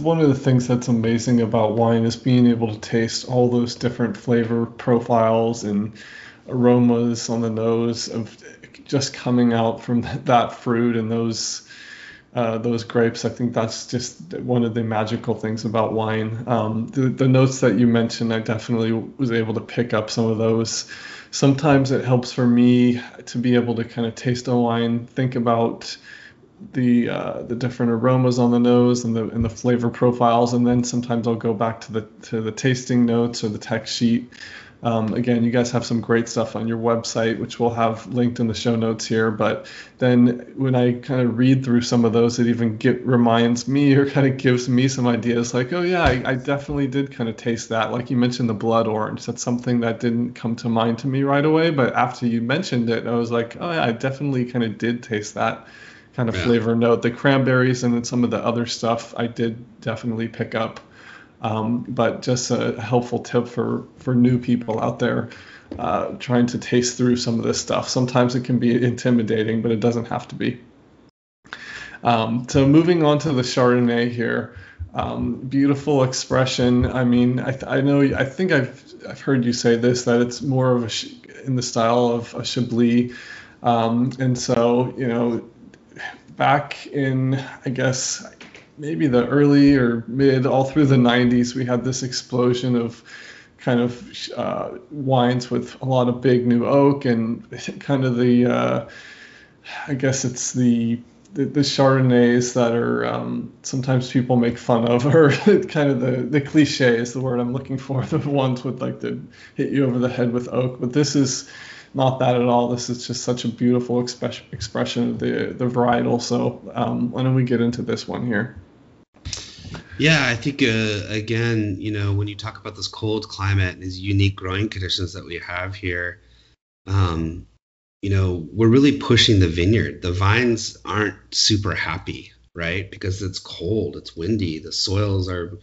one of the things that's amazing about wine, is being able to taste all those different flavor profiles and aromas on the nose of just coming out from that fruit and those grapes. I think that's just one of the magical things about wine. The notes that you mentioned, I definitely was able to pick up some of those. Sometimes it helps for me to be able to kind of taste a wine, think about the different aromas on the nose and the flavor profiles, and then sometimes I'll go back to the tasting notes or the text sheet. Again, you guys have some great stuff on your website, which we'll have linked in the show notes here. But then when I kind of read through some of those, it even reminds me or kind of gives me some ideas like, oh, yeah, I definitely did kind of taste that. Like you mentioned the blood orange. That's something that didn't come to mind to me right away. But after you mentioned it, I was like, oh, yeah, I definitely kind of did taste that kind of flavor note. The cranberries and then some of the other stuff I did definitely pick up. But just a helpful tip for new people out there trying to taste through some of this stuff. Sometimes it can be intimidating, but it doesn't have to be. So moving on to the Chardonnay here, beautiful expression. I mean, I know, I think I've heard you say this, that it's more of a, in the style of a Chablis. And so, you know, back in, I guess, maybe the early or mid, all through the 90s, we had this explosion of kind of wines with a lot of big new oak and kind of the, I guess it's the Chardonnays that are sometimes people make fun of, or kind of the cliche is the word I'm looking for, the ones with like the hit you over the head with oak. But this is not that at all. This is just such a beautiful expression of the varietal. So why don't we get into this one here? Yeah, I think, again, you know, when you talk about this cold climate and these unique growing conditions that we have here, you know, we're really pushing the vineyard. The vines aren't super happy, right? Because it's cold, it's windy, the soils are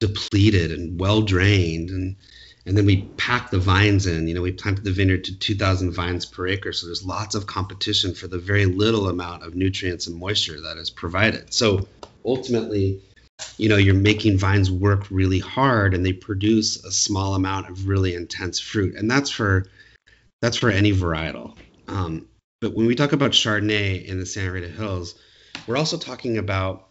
depleted and well drained, and then we pack the vines in. You know, we planted the vineyard to 2,000 vines per acre, so there's lots of competition for the very little amount of nutrients and moisture that is provided. So ultimately, you know, you're making vines work really hard, and they produce a small amount of really intense fruit, and that's for any varietal. But when we talk about Chardonnay in the Santa Rita Hills, we're also talking about,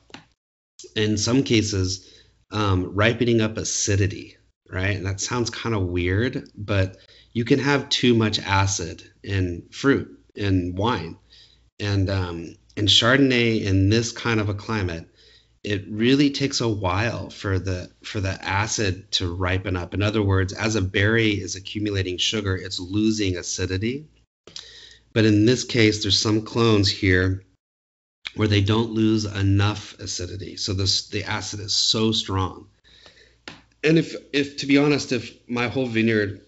in some cases, ripening up acidity. Right, and that sounds kind of weird, but you can have too much acid in fruit and wine, and Chardonnay in this kind of a climate, it really takes a while for the acid to ripen up. In other words, as a berry is accumulating sugar, it's losing acidity. But in this case, there's some clones here where they don't lose enough acidity, so the acid is so strong. And if to be honest, if my whole vineyard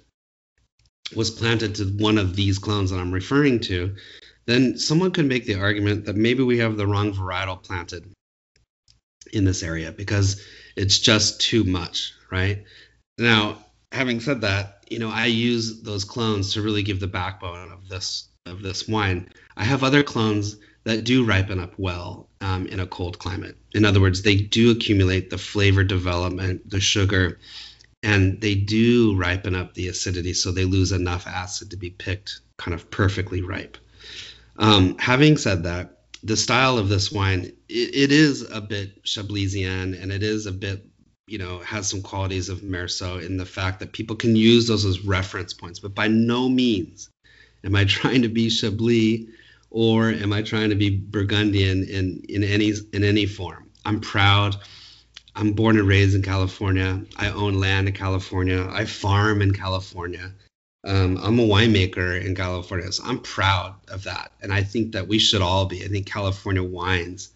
was planted to one of these clones that I'm referring to, then someone could make the argument that maybe we have the wrong varietal planted in this area because it's just too much, right? Now, having said that, you know, I use those clones to really give the backbone of this wine. I have other clones that do ripen up well in a cold climate. In other words, they do accumulate the flavor development, the sugar, and they do ripen up the acidity, so they lose enough acid to be picked kind of perfectly ripe. Having said that, the style of this wine, it is a bit Chablisian, and it is a bit, you know, has some qualities of Meursault in the fact that people can use those as reference points, but by no means am I trying to be Chablis or am I trying to be Burgundian in any form? I'm proud. I'm born and raised in California. I own land in California. I farm in California. I'm a winemaker in California. So I'm proud of that. And I think that we should all be. I think California wines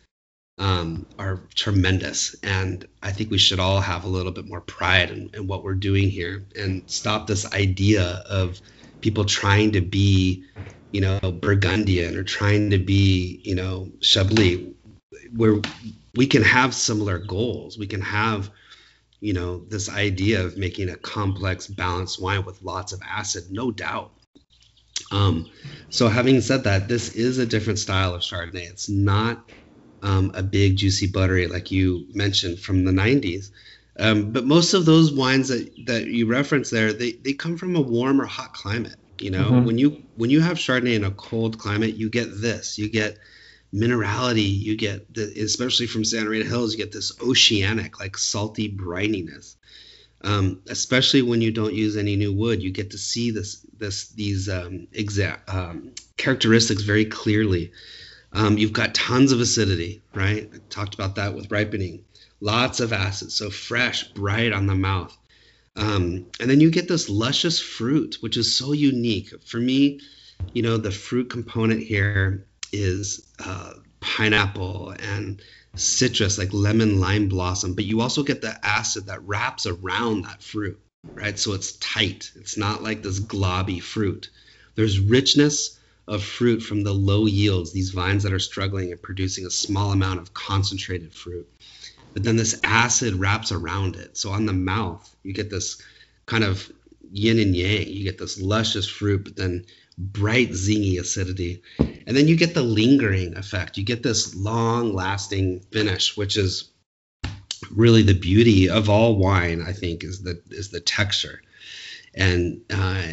are tremendous. And I think we should all have a little bit more pride in what we're doing here and stop this idea of people trying to be, you know, Burgundian or trying to be, you know, Chablis, where we can have similar goals. We can have, you know, this idea of making a complex, balanced wine with lots of acid, no doubt. So having said that, this is a different style of Chardonnay. It's not a big, juicy, buttery, like you mentioned, from the 90s. But most of those wines that you reference there, they come from a warm or hot climate. You know, mm-hmm. when you have Chardonnay in a cold climate, you get this. You get minerality. You get, especially from Santa Rita Hills, you get this oceanic, like salty brininess. Especially when you don't use any new wood, you get to see these characteristics very clearly. You've got tons of acidity, right? I talked about that with ripening. Lots of acid, so fresh, bright on the mouth. And then you get this luscious fruit, which is so unique. For me, you know, the fruit component here is pineapple and citrus, like lemon, lime blossom. But you also get the acid that wraps around that fruit, right? So it's tight. It's not like this globby fruit. There's richness of fruit from the low yields, these vines that are struggling and producing a small amount of concentrated fruit. But then this acid wraps around it. So on the mouth, you get this kind of yin and yang. You get this luscious fruit, but then bright, zingy acidity. And then you get the lingering effect. You get this long-lasting finish, which is really the beauty of all wine, I think, is the texture. And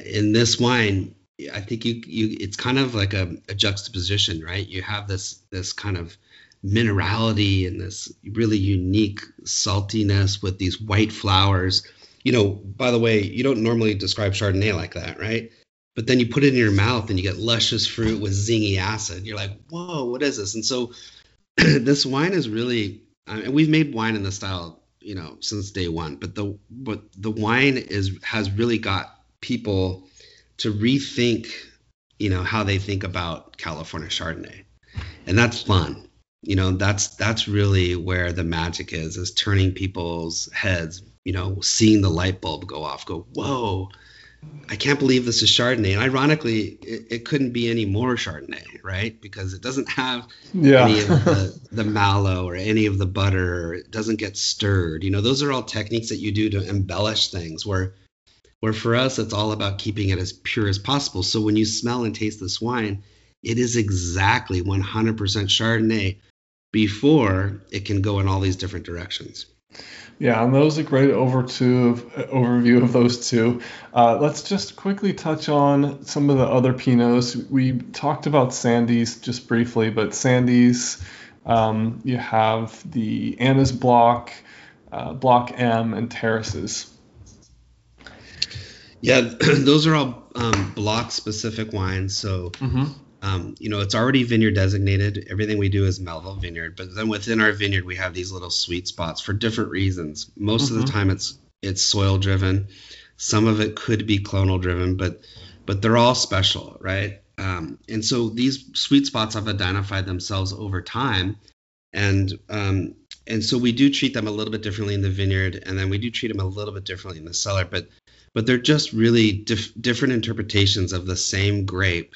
in this wine, I think it's kind of like a juxtaposition, right? You have this kind of minerality and this really unique saltiness with these white flowers. You know, by the way, you don't normally describe Chardonnay like that, right? But then you put it in your mouth and you get luscious fruit with zingy acid. You're like, whoa, what is this? And so this wine is really, and we've made wine in this style, you know, since day one, but the wine has really got people to rethink, you know, how they think about California Chardonnay. And that's fun. You know, that's really where the magic is turning people's heads, you know, seeing the light bulb go off, go, whoa, I can't believe this is Chardonnay. And ironically, it couldn't be any more Chardonnay, right? Because it doesn't have any of the mallow or any of the butter, or it doesn't get stirred. You know, those are all techniques that you do to embellish things where for us, it's all about keeping it as pure as possible. So when you smell and taste this wine, it is exactly 100% Chardonnay before it can go in all these different directions. Yeah, and that was a great overview of those two. Let's just quickly touch on some of the other Pinots. We talked about Sandies just briefly, but Sandies, you have the Anna's Block, Block M, and Terraces. Yeah, those are all block-specific wines, so... Mm-hmm. You know, it's already vineyard designated. Everything we do is Melville Vineyard, but then within our vineyard, we have these little sweet spots for different reasons. Most of the time it's soil driven. Some of it could be clonal driven, but they're all special, right? And so these sweet spots have identified themselves over time. And so we do treat them a little bit differently in the vineyard, and then we do treat them a little bit differently in the cellar, but they're just really different interpretations of the same grape.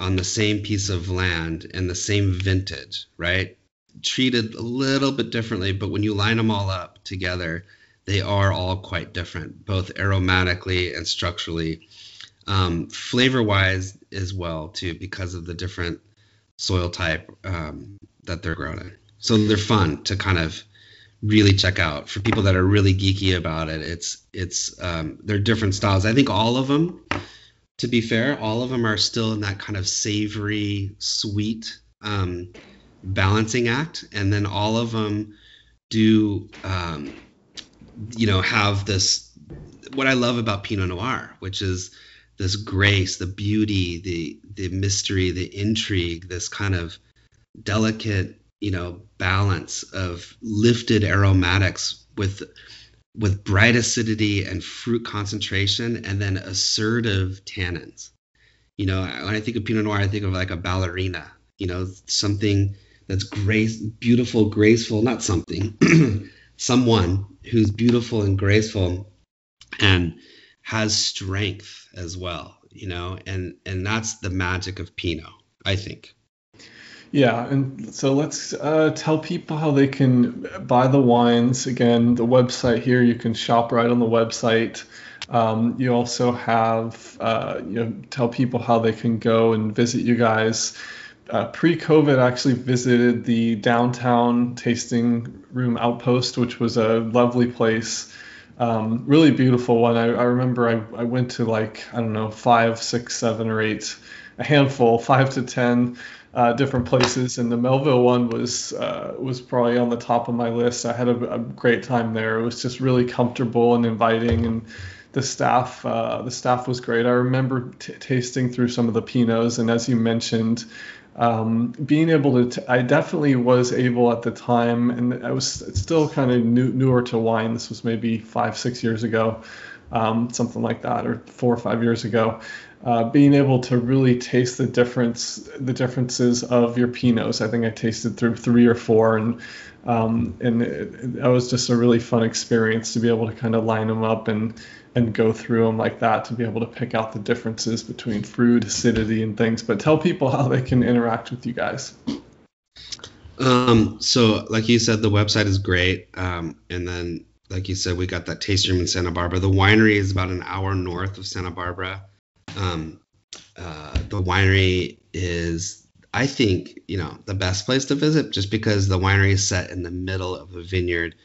On the same piece of land and the same vintage, right? Treated a little bit differently, but when you line them all up together, they are all quite different, both aromatically and structurally, flavor-wise as well, too, because of the different soil type that they're grown in. So they're fun to kind of really check out. For people that are really geeky about it, it's they're different styles. I think all of them, to be fair, all of them are still in that kind of savory, sweet balancing act. And then all of them do, you know, have this, what I love about Pinot Noir, which is this grace, the beauty, the mystery, the intrigue, this kind of delicate, you know, balance of lifted aromatics with bright acidity and fruit concentration, and then assertive tannins. You know, when I think of Pinot Noir, I think of like a ballerina, you know, something that's beautiful, graceful, not something, someone who's beautiful and graceful and has strength as well, you know, and that's the magic of Pinot, I think. Yeah, and so let's tell people how they can buy the wines. Again, the website here, you can shop right on the website. You also have, you know, tell people how they can go and visit you guys. Pre-COVID, I actually visited the downtown tasting room outpost, which was a lovely place. Really beautiful one. I remember I went to like, I don't know, 5, 6, 7, or 8, a handful, 5 to 10. Different places, and the Melville one was probably on the top of my list. I had a great time there. It was just really comfortable and inviting, and the staff was great. I remember tasting through some of the Pinots, and as you mentioned, being able to, I definitely was able at the time, and I was still kind of newer to wine. This was maybe 5-6 years ago, something like that, or 4 or 5 years ago. Being able to really taste the differences of your Pinots. I think I tasted through 3 or 4, and that was just a really fun experience to be able to kind of line them up and go through them like that, to be able to pick out the differences between fruit, acidity, and things. But tell people how they can interact with you guys. So like you said, the website is great. And then, like you said, we got that taste room in Santa Barbara. The winery is about an hour north of Santa Barbara. The winery is, I think, the best place to visit, just because the winery is set in the middle of a vineyard.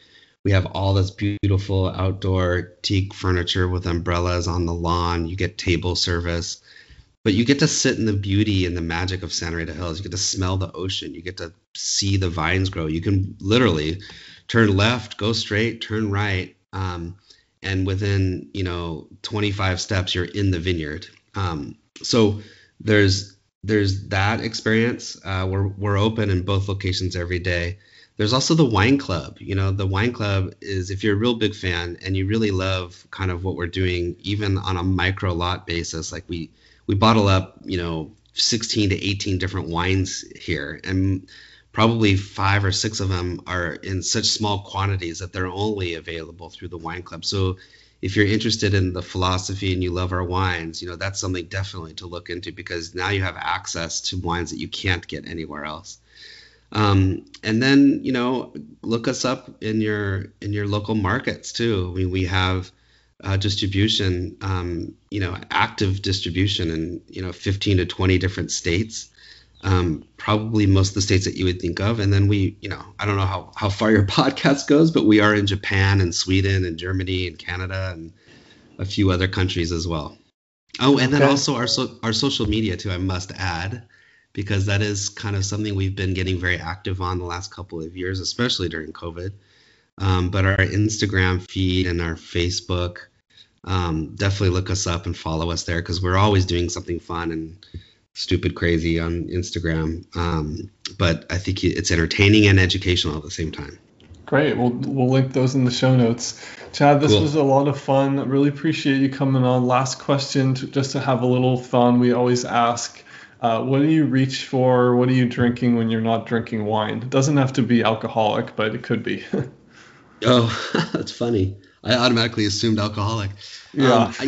We have all this beautiful outdoor teak furniture with umbrellas on the lawn. You get table service, but you get to sit in the beauty and the magic of Santa Rita Hills. You get to smell the ocean. You get to see the vines grow. You can literally turn left, go straight, turn right. And within, 25 steps, you're in the vineyard. So there's that experience. We're open in both locations every day. There's also the wine club. The wine club is, if you're a real big fan and you really love kind of what we're doing, even on a micro lot basis, like we bottle up, 16 to 18 different wines here, and probably 5 or 6 of them are in such small quantities that they're only available through the wine club. So if you're interested in the philosophy and you love our wines, that's something definitely to look into, because now you have access to wines that you can't get anywhere else. And then, look us up in your local markets too. We have distribution, active distribution in, 15 to 20 different states. Probably most of the states that you would think of. And then we, I don't know how far your podcast goes, but we are in Japan and Sweden and Germany and Canada and a few other countries as well. Oh, and then also our social media too, I must add, because that is kind of something we've been getting very active on the last couple of years, especially during COVID. But our Instagram feed and our Facebook, definitely look us up and follow us there, because we're always doing something fun and stupid crazy on Instagram, but I think it's entertaining and educational at the same time. Great. We'll link those in the show notes. Chad, this was a lot of fun. Really appreciate you coming on. Last question, just to have a little fun, we always ask, what do you reach for? What are you drinking when you're not drinking wine? It doesn't have to be alcoholic, but it could be. Oh, that's funny. I automatically assumed alcoholic. Yeah. I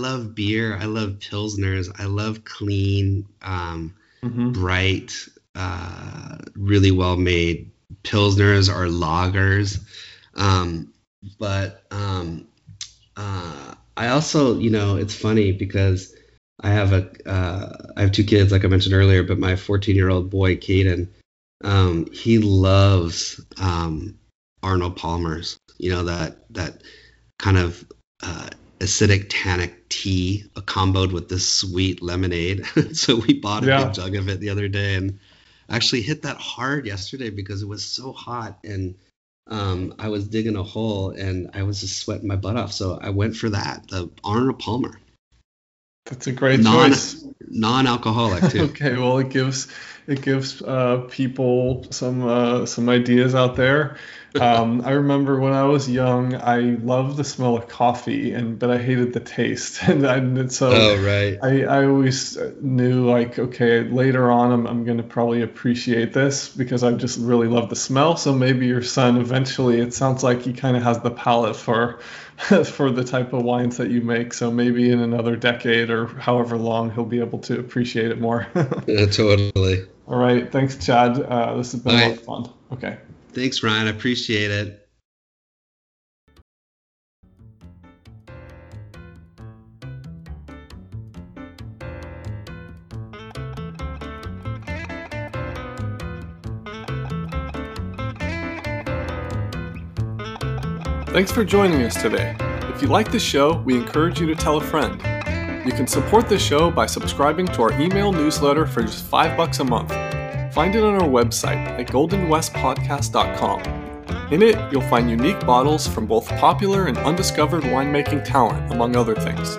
love beer. I love Pilsners. I love clean, bright, really well-made Pilsners or lagers. But I also, it's funny because I have 2 kids, like I mentioned earlier, but my 14-year-old boy, Caden, he loves Arnold Palmer's, that kind of acidic tannic tea comboed with this sweet lemonade. So we bought a big jug of it the other day, and actually hit that hard yesterday because it was so hot, and I was digging a hole and I was just sweating my butt off. So I went for the Arnold Palmer. That's a great choice. Non-alcoholic too. Okay, well, it gives people some ideas out there. I remember when I was young, I loved the smell of coffee, but I hated the taste. And so oh, right. I always knew, like, okay, later on I'm going to probably appreciate this because I just really love the smell. So maybe your son eventually, it sounds like he kind of has the palate for the type of wines that you make. So maybe in another decade or however long, he'll be able to appreciate it more. Yeah, totally. All right. Thanks, Chad. This has been a lot of fun. Okay. Thanks, Ryan. I appreciate it. Thanks for joining us today. If you like this show, we encourage you to tell a friend. You can support this show by subscribing to our email newsletter for just $5 a month. Find it on our website at goldenwestpodcast.com. In it, you'll find unique bottles from both popular and undiscovered winemaking talent, among other things.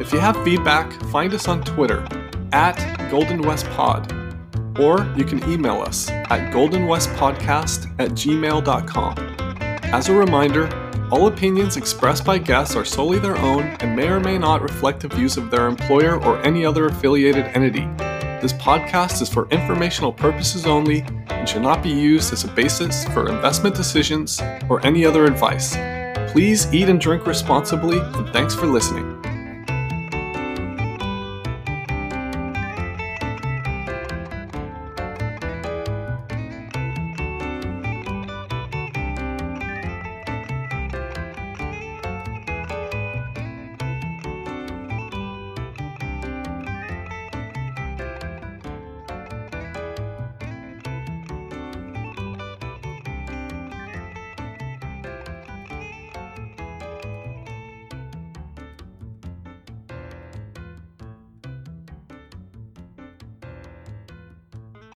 If you have feedback, find us on Twitter. at goldenwestpod, or you can email us at goldenwestpodcast@gmail.com. As a reminder, all opinions expressed by guests are solely their own and may or may not reflect the views of their employer or any other affiliated entity. This podcast is for informational purposes only and should not be used as a basis for investment decisions or any other advice. Please eat and drink responsibly, and thanks for listening.